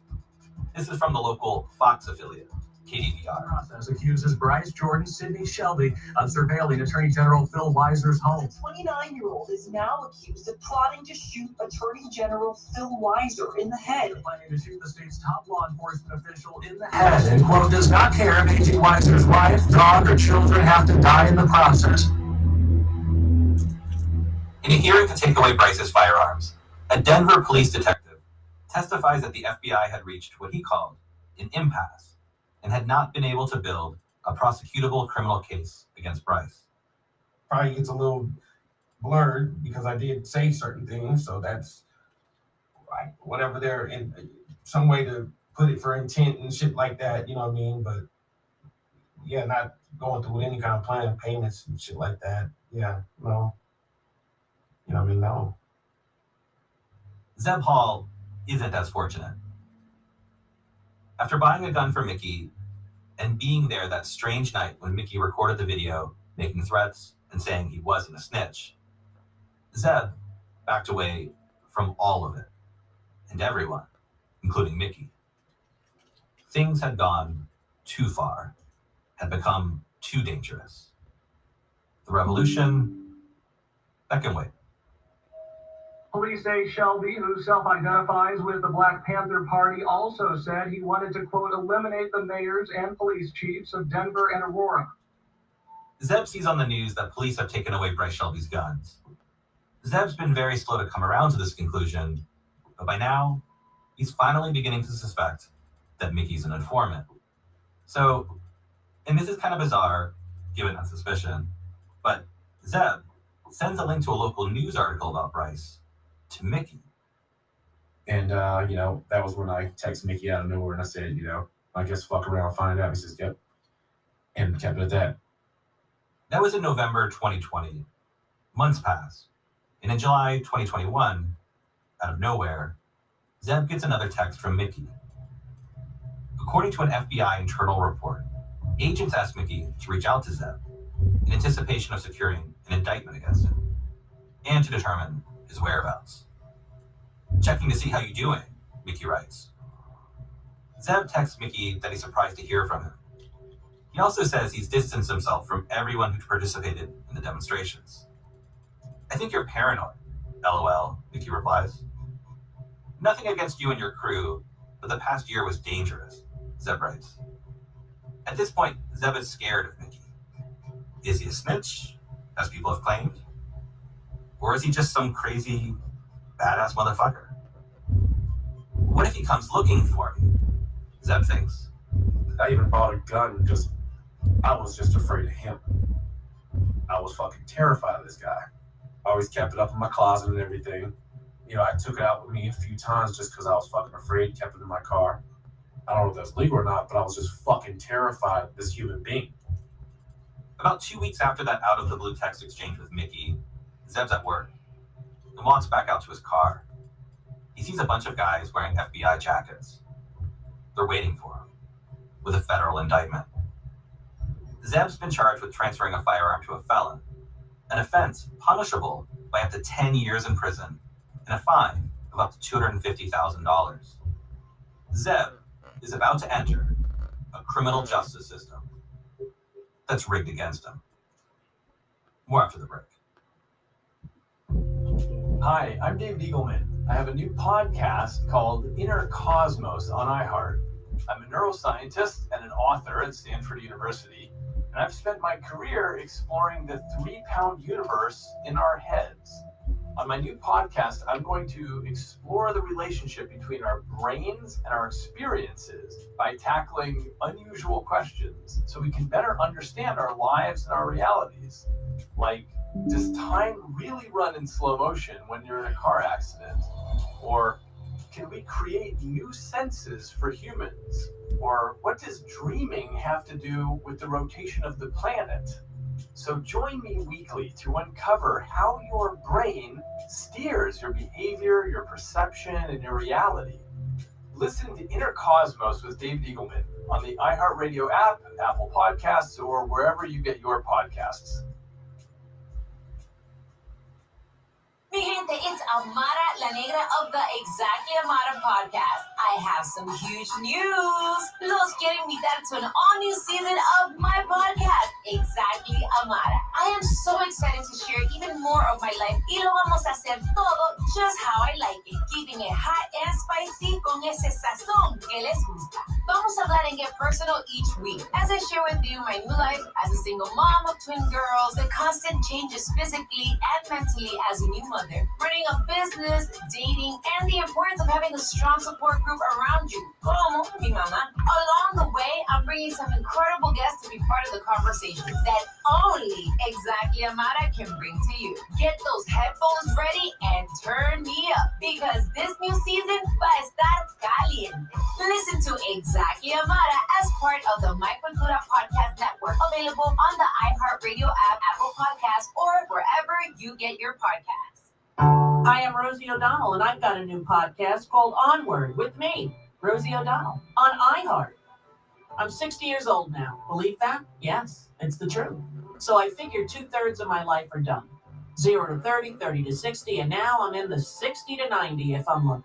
This is from the local Fox affiliate, K D V R. Process accuses Bryce Jordan Sidney Shelby of surveilling Attorney General Phil Weiser's home. The twenty-nine-year-old is now accused of plotting to shoot Attorney General Phil Weiser in the head. Planning to shoot the state's top law enforcement official in the head. And, quote, does not care if A G. Weiser's wife, dog, or children have to die in the process. In a hearing to take away Bryce's firearms, a Denver police detective testifies that the F B I had reached what he called an impasse and had not been able to build a prosecutable criminal case against Bryce. Probably gets a little blurred because I did say certain things, so that's like whatever they're in, some way to put it for intent and shit like that, you know what I mean? But yeah, not going through any kind of plan of payments and shit like that. Yeah, no. You know what I mean? No. Zeb Hall isn't as fortunate. After buying a gun for Mickey and being there that strange night when Mickey recorded the video, making threats and saying he wasn't a snitch, Zeb backed away from all of it and everyone, including Mickey. Things had gone too far, had become too dangerous. The revolution, that can wait. Police say Shelby, who self-identifies with the Black Panther Party, also said he wanted to, quote, eliminate the mayors and police chiefs of Denver and Aurora. Zeb sees on the news that police have taken away Bryce Shelby's guns. Zeb's been very slow to come around to this conclusion, but by now, he's finally beginning to suspect that Mickey's an informant. So, and this is kind of bizarre, given that suspicion, but Zeb sends a link to a local news article about Bryce to Mickey. And, uh, you know, that was when I texted Mickey out of nowhere and I said, you know, I guess fuck around, find out. He says, yep. And kept it at that. That was in November twenty twenty. Months passed. And in July twenty twenty-one, out of nowhere, Zeb gets another text from Mickey. According to an F B I internal report, agents asked Mickey to reach out to Zeb in anticipation of securing an indictment against him and to determine his whereabouts. Checking to see how you doing, Mickey writes. Zeb texts Mickey that he's surprised to hear from him. He also says he's distanced himself from everyone who participated in the demonstrations. I think you're paranoid, L O L, Mickey replies. Nothing against you and your crew, but the past year was dangerous, Zeb writes. At this point, Zeb is scared of Mickey. Is he a snitch, as people have claimed? Or is he just some crazy, badass motherfucker? What if he comes looking for me? Zeb thinks. I even bought a gun because I was just afraid of him. I was fucking terrified of this guy. I always kept it up in my closet and everything. You know, I took it out with me a few times just because I was fucking afraid, kept it in my car. I don't know if that's legal or not, but I was just fucking terrified of this human being. About two weeks after that out-of-the-blue text exchange with Mickey, Zeb's at work and walks back out to his car. He sees a bunch of guys wearing F B I jackets. They're waiting for him with a federal indictment. Zeb's been charged with transferring a firearm to a felon, an offense punishable by up to ten years in prison and a fine of up to two hundred fifty thousand dollars. Zeb is about to enter a criminal justice system that's rigged against him. More after the break. Hi, I'm David Eagleman. I have a new podcast called Inner Cosmos on iHeart. I'm a neuroscientist and an author at Stanford University, and I've spent my career exploring the three-pound universe in our heads. On my new podcast, I'm going to explore the relationship between our brains and our experiences by tackling unusual questions so we can better understand our lives and our realities. Like, does time really run in slow motion when you're in a car accident? Or can we create new senses for humans? Or what does dreaming have to do with the rotation of the planet? So join me weekly to uncover how your brain steers your behavior, your perception, and your reality. Listen to Inner Cosmos with David Eagleman on the iHeartRadio app, Apple Podcasts, or wherever you get your podcasts. Mi gente, it's Amara La Negra of the Exactly Amara podcast. I have some huge news. Los quiero invitar to an all-new season of my podcast, Exactly Amara. I am so excited to share even more of my life. Y lo vamos a hacer todo just how I like it. Keeping it hot and spicy con ese sazón que les gusta. Vamos a hablar and get personal each week as I share with you my new life as a single mom of twin girls, the constant changes physically and mentally as a new mother. Running a business, dating, and the importance of having a strong support group around you. Como mi mamá. Along the way, I'm bringing some incredible guests to be part of the conversation that only Exactly Amara can bring to you. Get those headphones ready and turn me up because this new season va a estar caliente. Listen to Exactly Amara as part of the My Cultura Podcast Network, available on the iHeartRadio app, Apple Podcasts, or wherever you get your podcasts. Hi, I'm Rosie O'Donnell, and I've got a new podcast called Onward with me, Rosie O'Donnell, on iHeart. I'm sixty years old now. Believe that? Yes, it's the truth. So I figured two-thirds of my life are done. zero to thirty, thirty to sixty, and now I'm in the sixty to ninety if I'm lucky.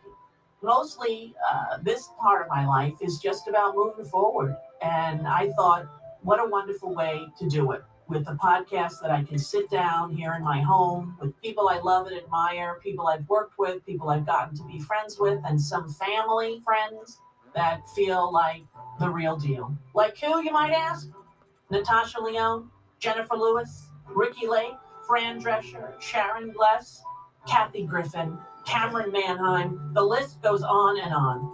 Mostly, uh, this part of my life is just about moving forward, and I thought, what a wonderful way to do it. With a podcast that I can sit down here in my home with people I love and admire, people I've worked with, people I've gotten to be friends with, and some family friends that feel like the real deal. Like who, you might ask? Natasha Leone, Jennifer Lewis, Ricky Lake, Fran Drescher, Sharon Bless, Kathy Griffin, Cameron Manheim. The list goes on and on.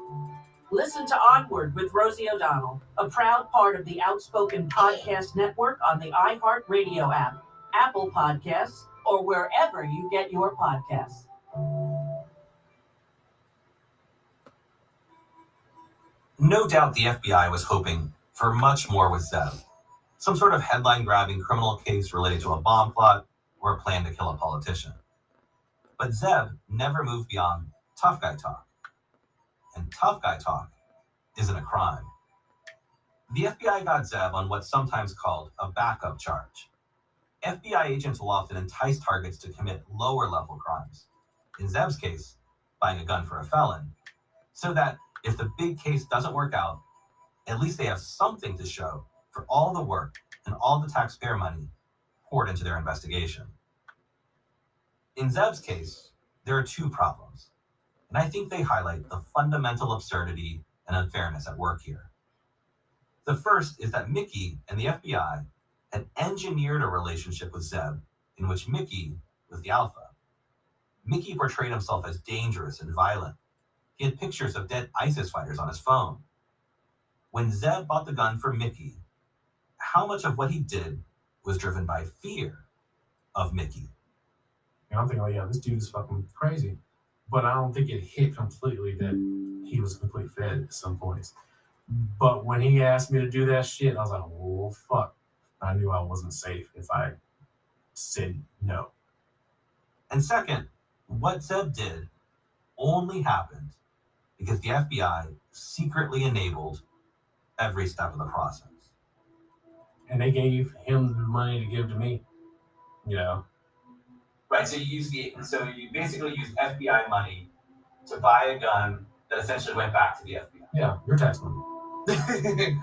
Listen to Onward with Rosie O'Donnell, a proud part of the Outspoken Podcast Network on the iHeartRadio app, Apple Podcasts, or wherever you get your podcasts. No doubt the F B I was hoping for much more with Zeb, some sort of headline-grabbing criminal case related to a bomb plot or a plan to kill a politician. But Zeb never moved beyond tough guy talk. And tough guy talk isn't a crime. The F B I got Zeb on what's sometimes called a backup charge. F B I agents will often entice targets to commit lower-level crimes, in Zeb's case, buying a gun for a felon, so that if the big case doesn't work out, at least they have something to show for all the work and all the taxpayer money poured into their investigation. In Zeb's case, there are two problems. And I think they highlight the fundamental absurdity and unfairness at work here. The first is that Mickey and the F B I had engineered a relationship with Zeb in which Mickey was the alpha. Mickey portrayed himself as dangerous and violent. He had pictures of dead ISIS fighters on his phone. When Zeb bought the gun for Mickey, how much of what he did was driven by fear of Mickey? And I'm thinking, oh yeah, this dude is fucking crazy. But I don't think it hit completely that he was a complete fed at some points. But when he asked me to do that shit, I was like, oh, fuck. I knew I wasn't safe if I said no. And second, what Zeb did only happened because the F B I secretly enabled every step of the process. And they gave him the money to give to me, you know. Right, so you used the, so you basically used F B I money to buy a gun that essentially went back to the F B I. Yeah, your tax money.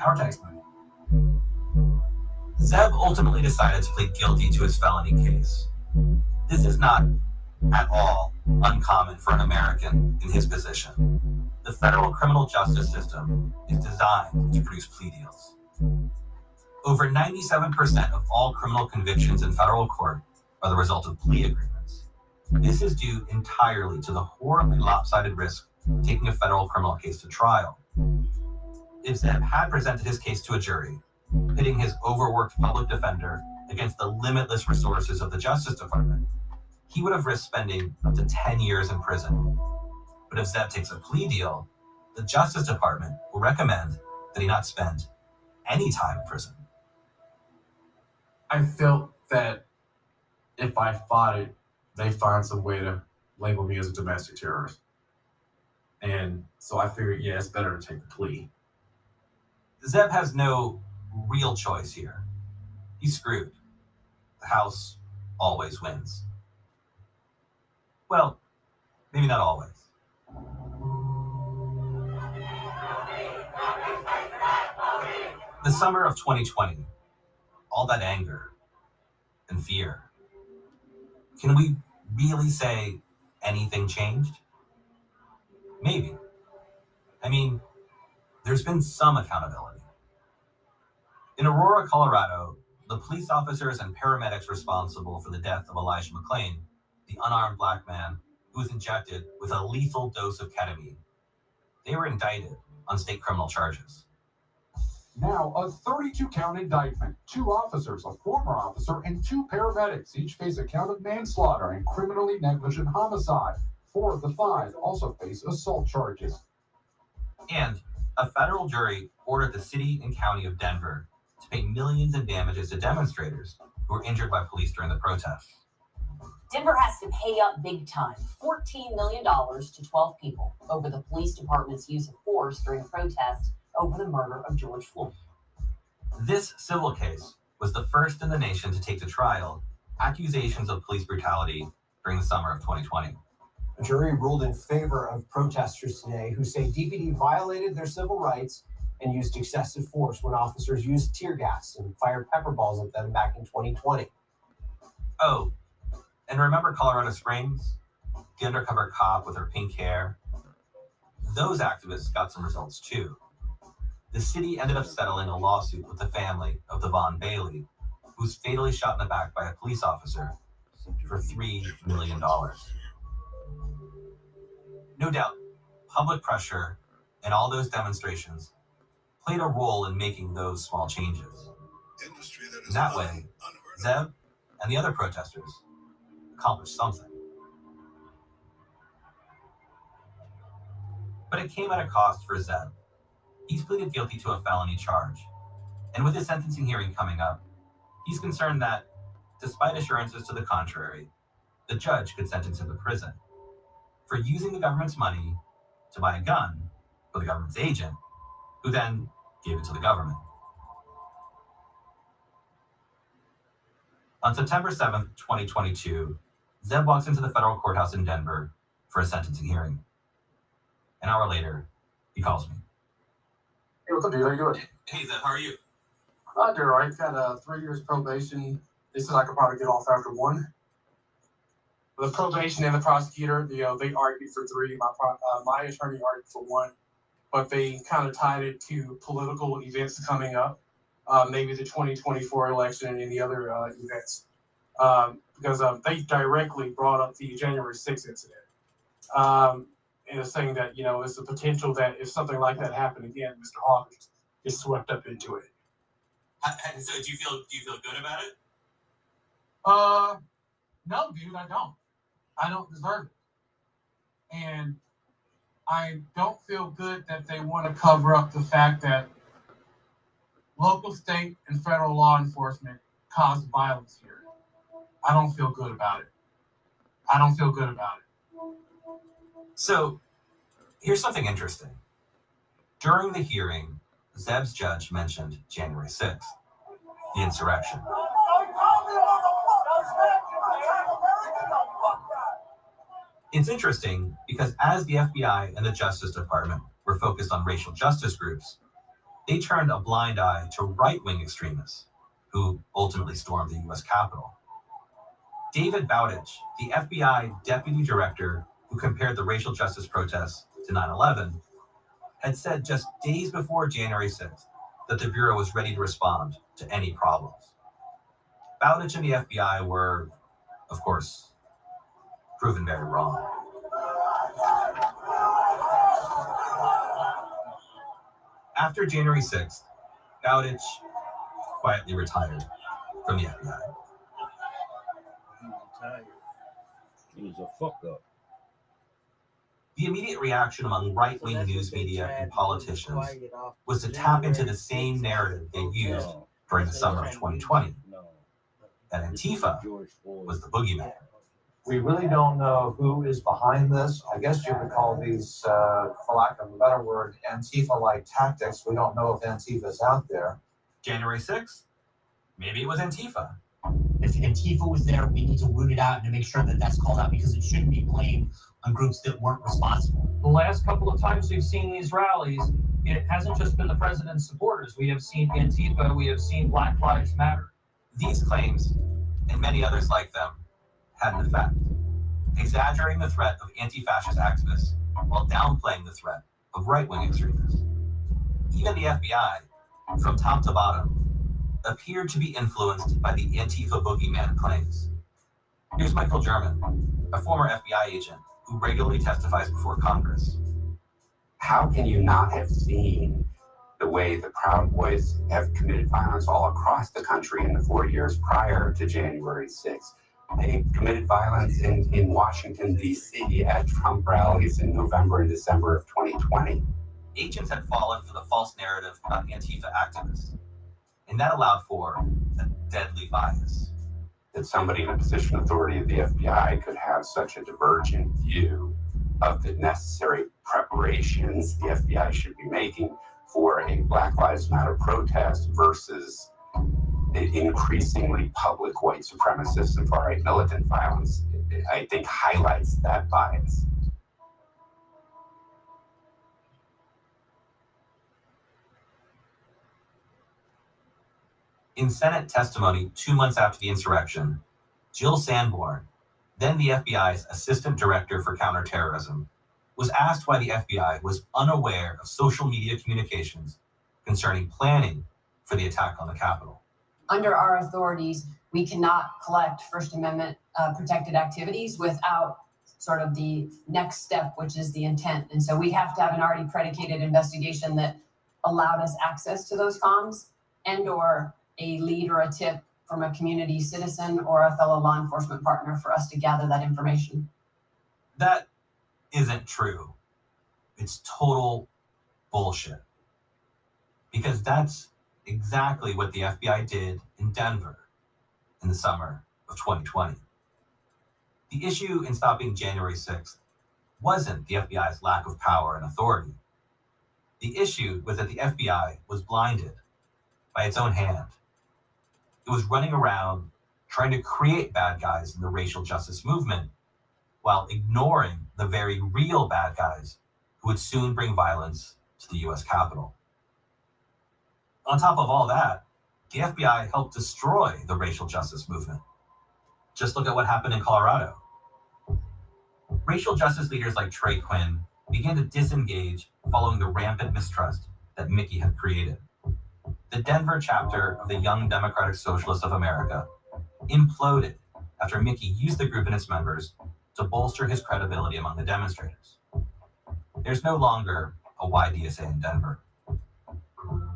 Our tax money. Zeb ultimately decided to plead guilty to his felony case. This is not at all uncommon for an American in his position. The federal criminal justice system is designed to produce plea deals. Over ninety-seven percent of all criminal convictions in federal court are the result of plea agreements. This is due entirely to the horribly lopsided risk of taking a federal criminal case to trial. If Zeb had presented his case to a jury, pitting his overworked public defender against the limitless resources of the Justice Department, he would have risked spending up to ten years in prison. But if Zeb takes a plea deal, the Justice Department will recommend that he not spend any time in prison. I felt that if I fought it, they find some way to label me as a domestic terrorist. And so I figured, yeah, it's better to take the plea. Zeb has no real choice here. He's screwed. The house always wins. Well, maybe not always. The summer of twenty twenty, all that anger and fear. Can we really say anything changed? Maybe. I mean, there's been some accountability. In Aurora, Colorado, the police officers and paramedics responsible for the death of Elijah McClain, the unarmed black man who was injected with a lethal dose of ketamine, they were indicted on state criminal charges. Now, a thirty-two count indictment. Two officers, a former officer, and two paramedics each face a count of manslaughter and criminally negligent homicide. Four of the five also face assault charges. And a federal jury ordered the city and county of Denver to pay millions in damages to demonstrators who were injured by police during the protests. Denver has to pay up big time, fourteen million dollars to twelve people over the police department's use of force during protests over the murder of George Floyd. This civil case was the first in the nation to take to trial accusations of police brutality during the summer of twenty twenty. A jury ruled in favor of protesters today who say D P D violated their civil rights and used excessive force when officers used tear gas and fired pepper balls at them back in twenty twenty. Oh, and remember Colorado Springs? The undercover cop with her pink hair? Those activists got some results too. The city ended up settling a lawsuit with the family of Devon Bailey, who was fatally shot in the back by a police officer, for three million dollars. No doubt, public pressure and all those demonstrations played a role in making those small changes. In that way, Zeb and the other protesters accomplished something. But it came at a cost for Zeb. He's pleaded guilty to a felony charge. And with his sentencing hearing coming up, he's concerned that, despite assurances to the contrary, the judge could sentence him to prison for using the government's money to buy a gun for the government's agent, who then gave it to the government. On September seventh, twenty twenty-two, Zeb walks into the federal courthouse in Denver for a sentencing hearing. An hour later, he calls me. Hey, what's up, dude? How you doing? Hey, Zeb, how are you? I'm doing all right. Got uh, three years probation. They said I could probably get off after one. The probation and the prosecutor, you know, they argued for three. My pro- uh, my attorney argued for one. but they kind of tied it to political events coming up, uh, maybe the twenty twenty-four election and any other uh, events, um, because um, they directly brought up the January sixth incident. Um, and saying that, you know, it's the potential that if something like that happened again, Mister Hawkins is swept up into it. And so do you feel, do you feel good about it? Uh, no, dude, I don't. I don't deserve it. And I don't feel good that they want to cover up the fact that local, state, and federal law enforcement caused violence here. I don't feel good about it. I don't feel good about it. So here's something interesting. During the hearing, Zeb's judge mentioned January sixth, the insurrection. It's interesting because as the F B I and the Justice Department were focused on racial justice groups, they turned a blind eye to right-wing extremists who ultimately stormed the U S Capitol. David Bowdich, the F B I deputy director who compared the racial justice protests to nine eleven, had said just days before January sixth that the Bureau was ready to respond to any problems. Bowdich and the F B I were, of course, proven very wrong. After January sixth, Bowdich quietly retired from the F B I. He was a fuck up. The immediate reaction among right-wing news media and politicians was to tap into the same narrative they used during the summer of twenty twenty, that Antifa was the boogeyman. We really don't know who is behind this. I guess you could call these, uh, for lack of a better word, Antifa-like tactics. We don't know if Antifa's out there. January sixth, maybe it was Antifa. If Antifa was there, we need to root it out and make sure that that's called out because it shouldn't be blamed on groups that weren't responsible. The last couple of times we've seen these rallies, it hasn't just been the president's supporters. We have seen Antifa. We have seen Black Lives Matter. These claims, and many others like them, had an effect, exaggerating the threat of anti-fascist activists while downplaying the threat of right-wing extremists. Even the F B I, from top to bottom, appeared to be influenced by the Antifa boogeyman claims. Here's Michael German, a former F B I agent who regularly testifies before Congress. How can you not have seen the way the Proud Boys have committed violence all across the country in the four years prior to January sixth? They committed violence in, in Washington, D C at Trump rallies in November and December of twenty twenty. Agents had fallen for the false narrative about Antifa activists, and that allowed for a deadly bias. That somebody in a position of authority of the F B I could have such a divergent view of the necessary preparations the F B I should be making for a Black Lives Matter protest versus increasingly public white supremacist and far-right militant violence, I think, highlights that bias. In Senate testimony two months after the insurrection, Jill Sanborn, then the F B I's Assistant Director for Counterterrorism, was asked why the F B I was unaware of social media communications concerning planning for the attack on the Capitol. Under our authorities, we cannot collect First Amendment uh, protected activities without sort of the next step, which is the intent. And so we have to have an already predicated investigation that allowed us access to those comms and or a lead or a tip from a community citizen or a fellow law enforcement partner for us to gather that information. That isn't true. It's total bullshit. Because that's exactly what the F B I did in Denver in the summer of twenty twenty. The issue in stopping January sixth wasn't the F B I's lack of power and authority. The issue was that the F B I was blinded by its own hand. It was running around trying to create bad guys in the racial justice movement while ignoring the very real bad guys who would soon bring violence to the U S Capitol. On top of all that, the F B I helped destroy the racial justice movement. Just look at what happened in Colorado. Racial justice leaders like Trey Quinn began to disengage following the rampant mistrust that Mickey had created. The Denver chapter of the Young Democratic Socialists of America imploded after Mickey used the group and its members to bolster his credibility among the demonstrators. There's no longer a Y D S A in Denver.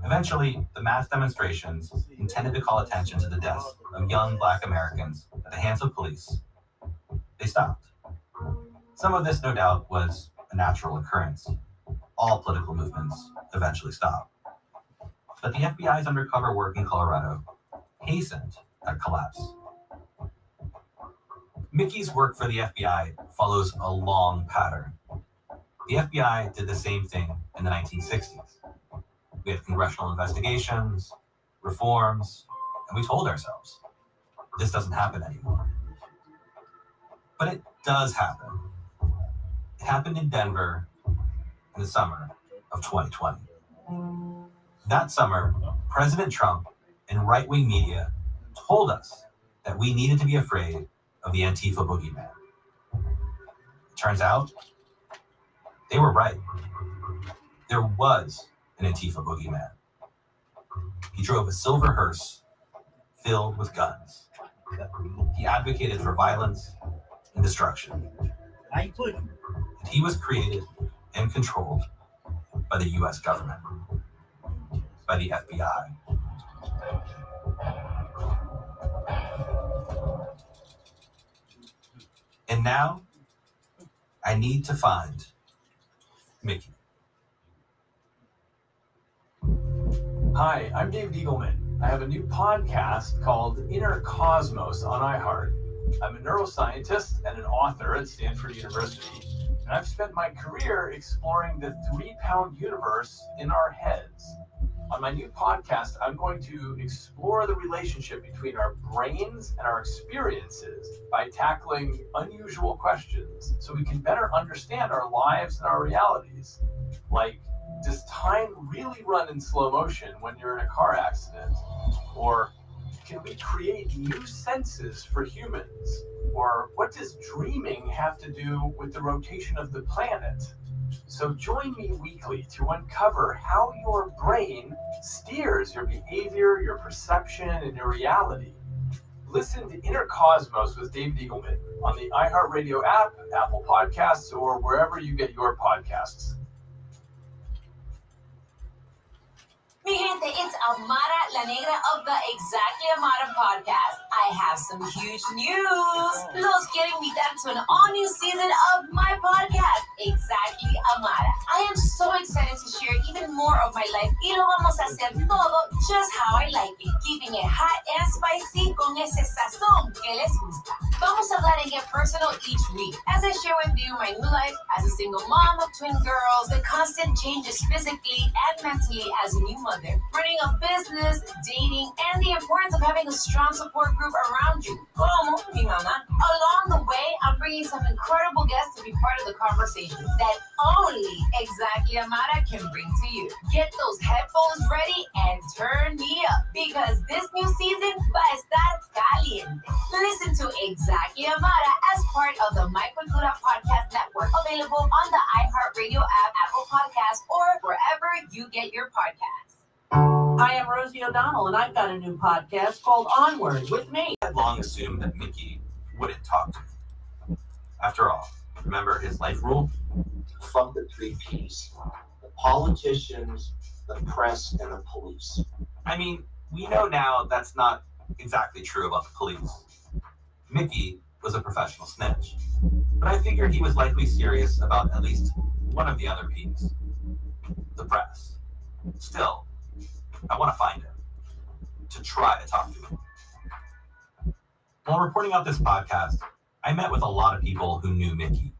Eventually, the mass demonstrations intended to call attention to the deaths of young Black Americans at the hands of police. They stopped. Some of this, no doubt, was a natural occurrence. All political movements eventually stop. But the F B I's undercover work in Colorado hastened that collapse. Mickey's work for the F B I follows a long pattern. The F B I did the same thing in the nineteen sixties. We had congressional investigations, reforms, and we told ourselves, this doesn't happen anymore. But it does happen. It happened in Denver in the summer of twenty twenty. That summer, President Trump and right-wing media told us that we needed to be afraid of the Antifa boogeyman. It turns out, they were right. There was an Antifa boogeyman. He drove a silver hearse filled with guns. He advocated for violence and destruction. And he was created and controlled by the U S government, by the F B I. And now, I need to find Mickey. Hi, I'm Dave Eagleman. I have a new podcast called Inner Cosmos on iHeart. I'm a neuroscientist and an author at Stanford University, and I've spent my career exploring the three-pound universe in our heads. On my new podcast, I'm going to explore the relationship between our brains and our experiences by tackling unusual questions so we can better understand our lives and our realities, like, does time really run in slow motion when you're in a car accident? Or can we create new senses for humans? Or what does dreaming have to do with the rotation of the planet? So join me weekly to uncover how your brain steers your behavior, your perception, and your reality. Listen to Inner Cosmos with David Eagleman on the iHeartRadio app, Apple Podcasts, or wherever you get your podcasts. Mi gente, it's Amara La Negra of the Exactly Amara podcast. I have some huge news. Los quiero invitar to an all-new season of my podcast, Exactly Amara. I am so excited to share even more of my life. Y lo vamos a hacer todo just how I like it. Keeping it hot and spicy con ese sazón que les gusta. Vamos a hablar and get personal each week as I share with you my new life as a single mom of twin girls, the constant changes physically and mentally as a new mother. Running a business, dating, and the importance of having a strong support group around you. Como mi mamá. Along the way, I'm bringing some incredible guests to be part of the conversation that only Exactly Amara can bring to you. Get those headphones ready and turn me up because this new season va a estar caliente. Listen to Exactly Amara as part of the My Cultura Podcast Network, available on the iHeartRadio app, Apple Podcasts, or wherever you get your podcasts. Hi, I'm Rosie O'Donnell, and I've got a new podcast called Onward with me. I had long assumed that Mickey wouldn't talk to me. After all, remember his life rule? From the three Ps, the politicians, the press, and the police. I mean, we know now that's not exactly true about the police. Mickey was a professional snitch, but I figured he was likely serious about at least one of the other Ps, the press. Still, I want to find him, to try to talk to him. While reporting out this podcast, I met with a lot of people who knew Mickey.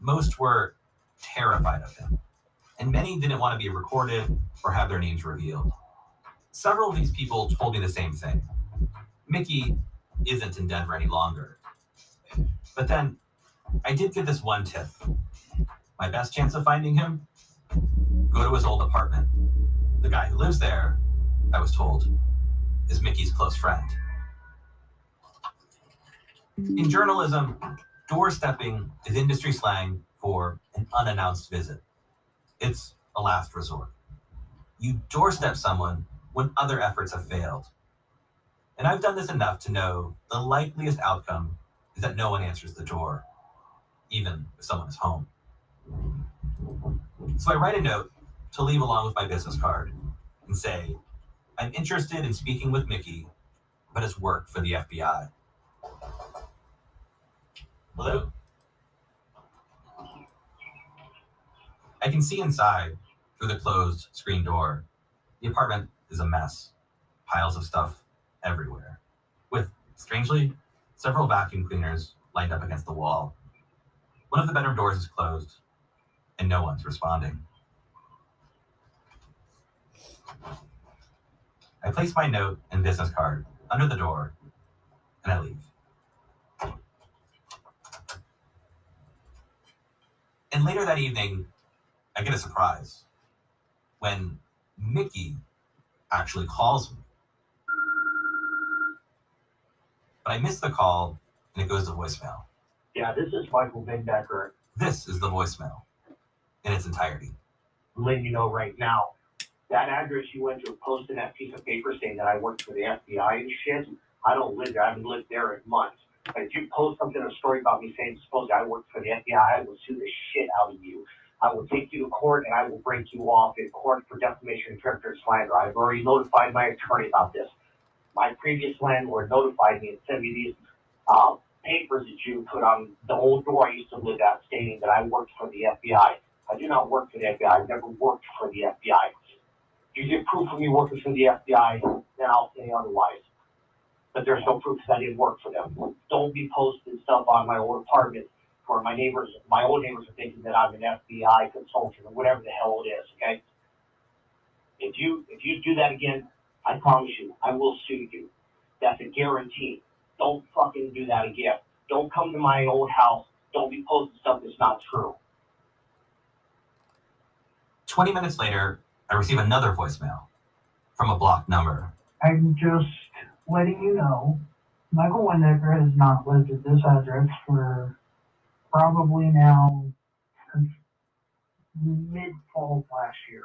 Most were terrified of him, and many didn't want to be recorded or have their names revealed. Several of these people told me the same thing. Mickey isn't in Denver any longer. But then, I did get this one tip. My best chance of finding him? Go to his old apartment. The guy who lives there, I was told, is Mickey's close friend. In journalism, doorstepping is industry slang for an unannounced visit. It's a last resort. You doorstep someone when other efforts have failed. And I've done this enough to know the likeliest outcome is that no one answers the door, even if someone is home. So I write a note to leave along with my business card and say, I'm interested in speaking with Mickey, but it's work for the F B I. Hello? I can see inside through the closed screen door. The apartment is a mess, piles of stuff everywhere, with, strangely, several vacuum cleaners lined up against the wall. One of the bedroom doors is closed, and no one's responding. I place my note and business card under the door, and I leave. And later that evening, I get a surprise when Mickey actually calls me. But I miss the call, and it goes to voicemail. Yeah, this is Michael Windecker. This is the voicemail in its entirety. I'm letting you know right now, that address you went to posted that piece of paper saying that I worked for the F B I and shit, I don't live there. I haven't lived there in months. But if you post something, a story about me saying, suppose I worked for the F B I, I will sue the shit out of you. I will take you to court, and I will break you off in court for defamation and character and slander. I've already notified my attorney about this. My previous landlord notified me and sent me these uh, papers that you put on the old door I used to live at stating that I worked for the F B I. I do not work for the F B I. I've never worked for the F B I. You get proof of me working for the F B I, then I'll say otherwise. But there's no proof that I didn't work for them. Don't be posting stuff on my old apartment where my neighbors, my old neighbors are thinking that I'm an F B I consultant or whatever the hell it is, okay? If you, if you do that again, I promise you, I will sue you. That's a guarantee. Don't fucking do that again. Don't come to my old house. Don't be posting stuff that's not true. twenty minutes later, I receive another voicemail from a blocked number. I'm just letting you know, Michael Windecker has not lived at this address for probably now since mid-fall last year.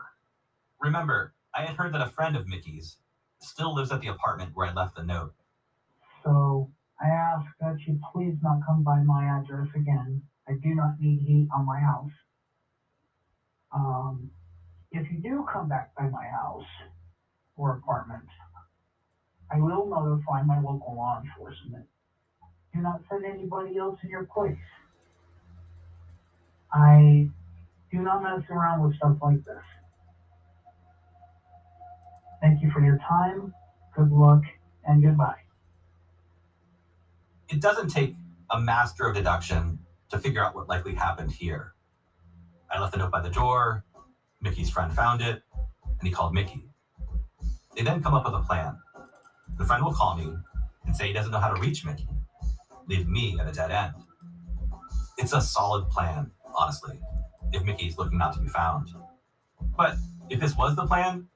Remember, I had heard that a friend of Mickey's still lives at the apartment where I left the note. So I ask that you please not come by my address again. I do not need heat on my house. Um, if you do come back by my house or apartment, I will notify my local law enforcement. Do not send anybody else in your place. I do not mess around with stuff like this. Thank you for your time, good luck, and goodbye. It doesn't take a master of deduction to figure out what likely happened here. I left the note by the door, Mickey's friend found it, and he called Mickey. They then come up with a plan. The friend will call me and say he doesn't know how to reach Mickey, leave me at a dead end. It's a solid plan, honestly, if Mickey's looking not to be found. But if this was the plan,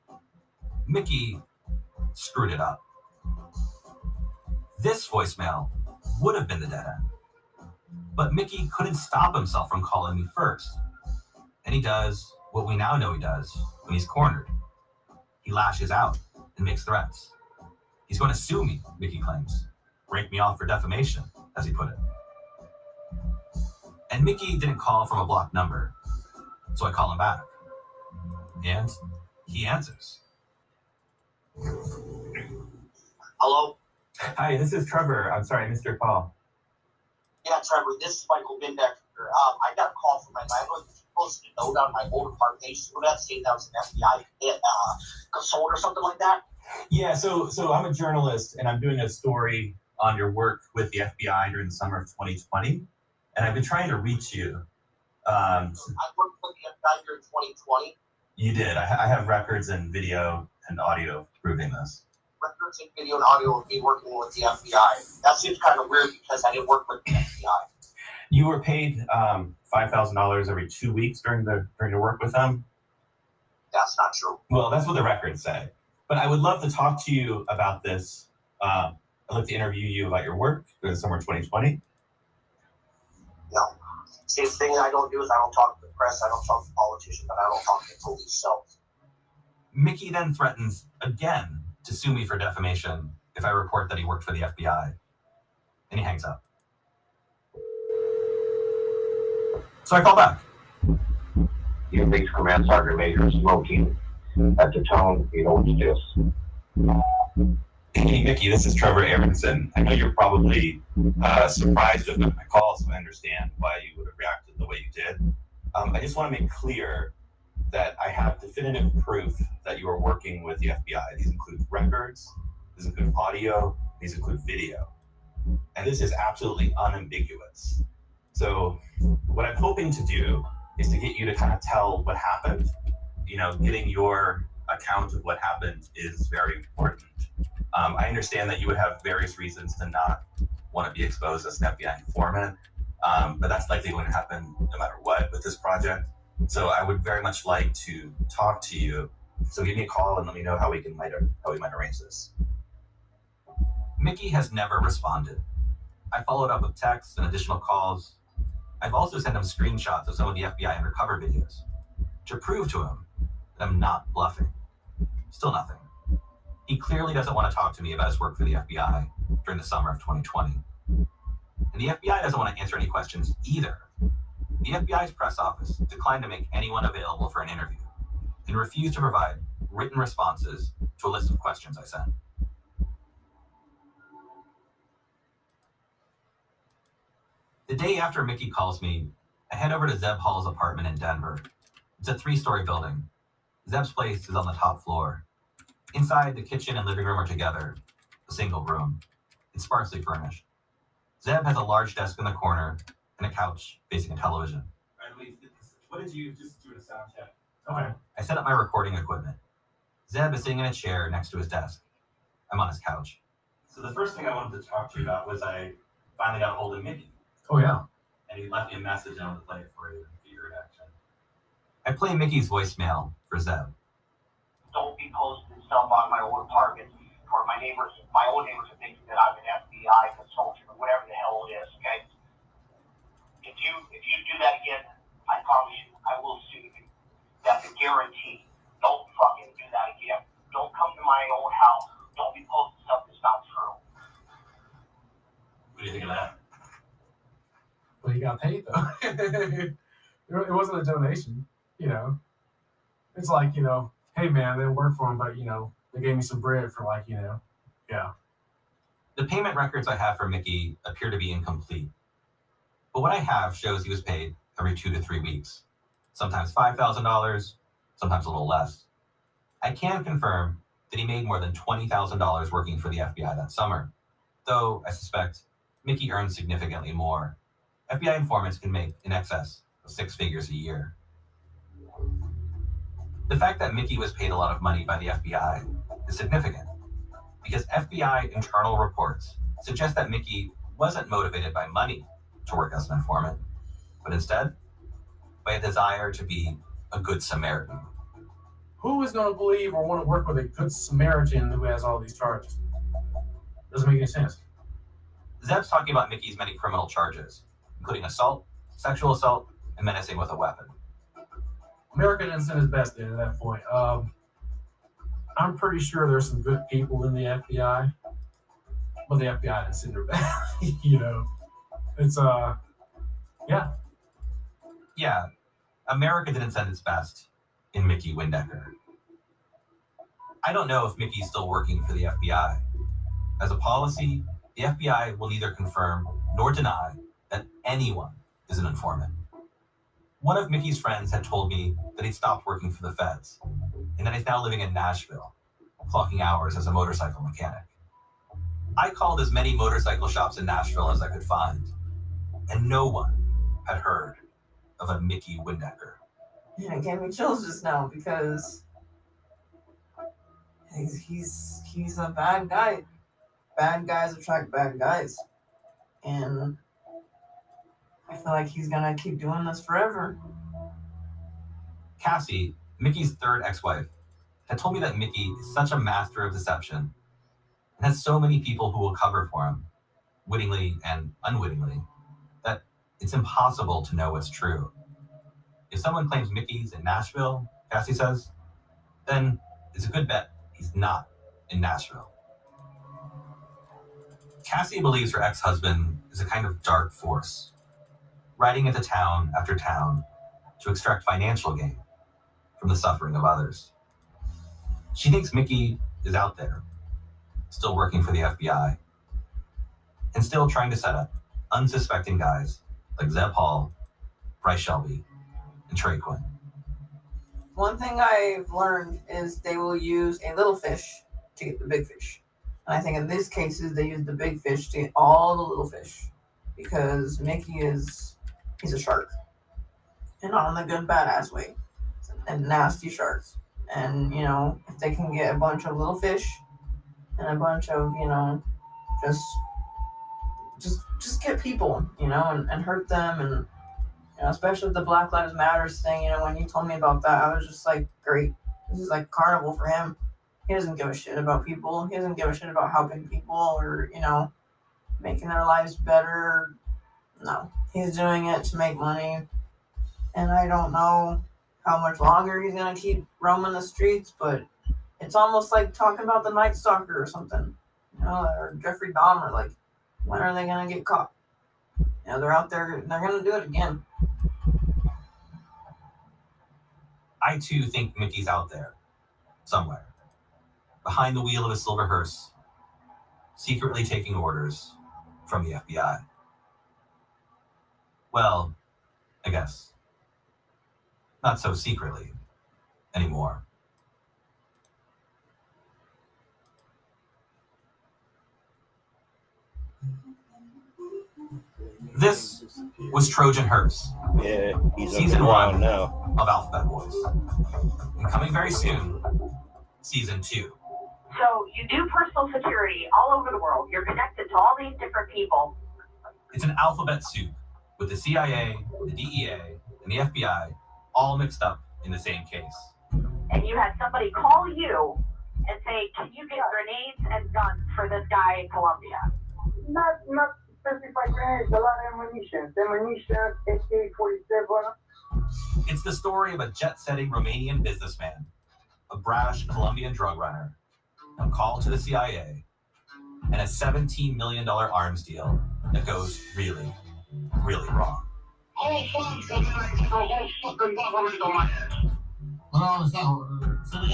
Mickey screwed it up. This voicemail would have been the dead end, but Mickey couldn't stop himself from calling me first. And he does what we now know he does when he's cornered. He lashes out and makes threats. He's going to sue me, Mickey claims, break me off for defamation, as he put it. And Mickey didn't call from a blocked number, so I call him back. And he answers. Hello? Hi, this is Trevor. I'm sorry, I missed your call. Yeah, Trevor, this is Michael Windecker. Um, I got a call from my landlord. She posted a note on my old apartment. She wrote that saying that was an F B I uh, consultant or something like that. Yeah, so so I'm a journalist, and I'm doing a story on your work with the F B I during the summer of twenty twenty, and I've been trying to reach you. Um, I worked with the F B I during twenty twenty. You did. I, I have records and video and audio proving this. Records and video and audio of me working with the F B I. That seems kind of weird because I didn't work with the F B I. You were paid um, five thousand dollars every two weeks during the during your work with them? That's not true. Well, that's what the records say. But I would love to talk to you about this. Um, I'd like to interview you about your work during the summer twenty twenty. No. See, the thing I don't do is I don't talk to the press, I don't talk to politicians, but I don't talk to the police. So Mickey then threatens again to sue me for defamation if I report that he worked for the F B I. And he hangs up. So I call back. You reach Command Sergeant Major Smoking. At the tone, you know what's this. Hey, Mickey, this is Trevor Aronson. I know you're probably uh, surprised with my call, so I understand why you would have reacted the way you did. Um, I just want to make clear that I have definitive proof that you are working with the F B I. These include records, these include audio, these include video. And this is absolutely unambiguous. So what I'm hoping to do is to get you to kind of tell what happened. You know, getting your account of what happened is very important. Um, I understand that you would have various reasons to not want to be exposed as an F B I informant, um, but that's likely going to happen no matter what with this project. So I would very much like to talk to you. So give me a call and let me know how we can might how we might arrange this. Mickey has never responded. I followed up with texts and additional calls. I've also sent him screenshots of some of the F B I undercover videos to prove to him that I'm not bluffing. Still nothing. He clearly doesn't want to talk to me about his work for the F B I during the summer of twenty twenty. And the F B I doesn't want to answer any questions either. The F B I's press office declined to make anyone available for an interview and refused to provide written responses to a list of questions I sent. The day after Mickey calls me, I head over to Zeb Hall's apartment in Denver. It's a three-story building. Zeb's place is on the top floor. Inside, the kitchen and living room are together, a single room. It's sparsely furnished. Zeb has a large desk in the corner and a couch facing a television. All right, what did you just do in a sound check? Okay. I set up my recording equipment. Zeb is sitting in a chair next to his desk. I'm on his couch. So the first thing I wanted to talk to you about was I finally got a hold of Mickey. Oh, yeah. And he left me a message I want to play it for you for your reaction. I play Mickey's voicemail for Zeb. Don't be posting stuff on my own target or my neighbors, my own neighbors are thinking that I'm an F B I consultant or whatever the hell it is, okay? If you if you do that again, I promise you, I will sue you. That's a guarantee. Don't fucking do that again. Don't come to my own house. Don't be posting stuff that's not true. What do you think of that? Well, he got paid, though. It wasn't a donation. You know, it's like, you know, hey, man, they worked for him, but, you know, they gave me some bread for, like, you know, yeah. The payment records I have for Mickey appear to be incomplete. But what I have shows he was paid every two to three weeks, sometimes five thousand dollars, sometimes a little less. I can confirm that he made more than twenty thousand dollars working for the F B I that summer, though I suspect Mickey earned significantly more. F B I informants can make in excess of six figures a year. The fact that Mickey was paid a lot of money by the F B I is significant because F B I internal reports suggest that Mickey wasn't motivated by money to work as an informant, but instead by a desire to be a good Samaritan. Who is going to believe or want to work with a good Samaritan who has all these charges? Doesn't make any sense. Zeb's talking about Mickey's many criminal charges, including assault, sexual assault, and menacing with a weapon. America didn't send his best at that point. Um, I'm pretty sure there's some good people in the F B I, but the F B I didn't send their best. You know, it's, uh, yeah. Yeah, America didn't send its best in Mickey Windecker. I don't know if Mickey's still working for the F B I. As a policy, the F B I will neither confirm nor deny that anyone is an informant. One of Mickey's friends had told me that he'd stopped working for the feds and that he's now living in Nashville, clocking hours as a motorcycle mechanic. I called as many motorcycle shops in Nashville as I could find, and no one had heard of a Mickey Windecker. Yeah, it gave me chills just now because he's, he's, he's a bad guy. Bad guys attract bad guys. And I feel like he's gonna keep doing this forever. Cassie, Mickey's third ex-wife, had told me that Mickey is such a master of deception and has so many people who will cover for him, wittingly and unwittingly, that it's impossible to know what's true. If someone claims Mickey's in Nashville, Cassie says, then it's a good bet he's not in Nashville. Cassie believes her ex-husband is a kind of dark force, riding into town after town to extract financial gain from the suffering of others. She thinks Mickey is out there, still working for the F B I, and still trying to set up unsuspecting guys like Zeb Hall, Bryce Shelby, and Trey Quinn. One thing I've learned is they will use a little fish to get the big fish. And I think in these cases, they use the big fish to get all the little fish, because Mickey is, he's a shark, and not in the good, badass way. And nasty sharks. And, you know, if they can get a bunch of little fish and a bunch of, you know, just, just, just get people, you know, and, and hurt them. And, you know, especially the Black Lives Matter thing, you know, when you told me about that, I was just like, great. This is like carnival for him. He doesn't give a shit about people. He doesn't give a shit about helping people or, you know, making their lives better. No, he's doing it to make money. And I don't know how much longer he's going to keep roaming the streets, but it's almost like talking about the Night Stalker or something, you know, or Jeffrey Dahmer. Like, when are they going to get caught? You know, they're out there, and they're going to do it again. I, too, think Mickey's out there somewhere, behind the wheel of a silver hearse, secretly taking orders from the F B I. Well, I guess not so secretly anymore. This was Trojan Hertz, yeah, season one now. Of Alphabet Boys, and coming very soon, season two. So you do personal security all over the world. You're connected to all these different people. It's an alphabet soup with the C I A, the D E A, and the F B I all mixed up in the same case. And you had somebody call you and say, can you get grenades and guns for this guy in Colombia? Not not specific grenades, a lot of ammunition. Ammunition, A K forty-seven. It's the story of a jet-setting Romanian businessman, a brash Colombian drug runner, a call to the C I A, and a seventeen million dollars arms deal that goes really, really wrong. All funds are going to the whole fucking government on my head. Well, is that say it again?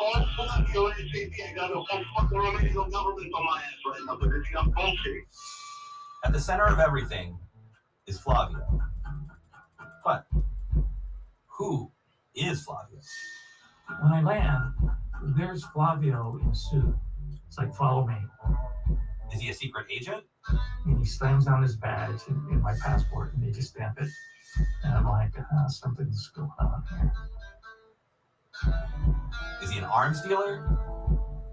All funds are going to the whole fucking Romanian government on my ass right now, but it's not bullshit. At the center of everything is Flavio. But who is Flavio? When I land, there's Flavio in a suit. It's like, follow me. Is he a secret agent? And he slams down his badge and, and my passport, and they just stamp it. And I'm like, uh, something's going on here. Is he an arms dealer?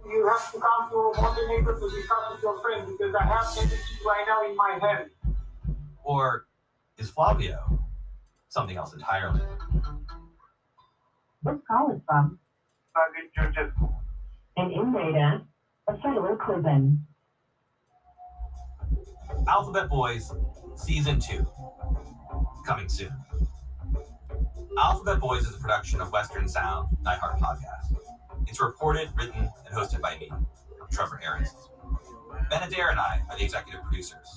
You have to come to a coordinator to become your friend, because I have everything right now in my head. Or is Flavio something else entirely? This call is from an invader, a federal prison. Alphabet Boys, Season two, coming soon. Alphabet Boys is a production of Western Sound and iHeart Podcast. It's reported, written, and hosted by me, Trevor Aronson. Ben Adair and I are the executive producers.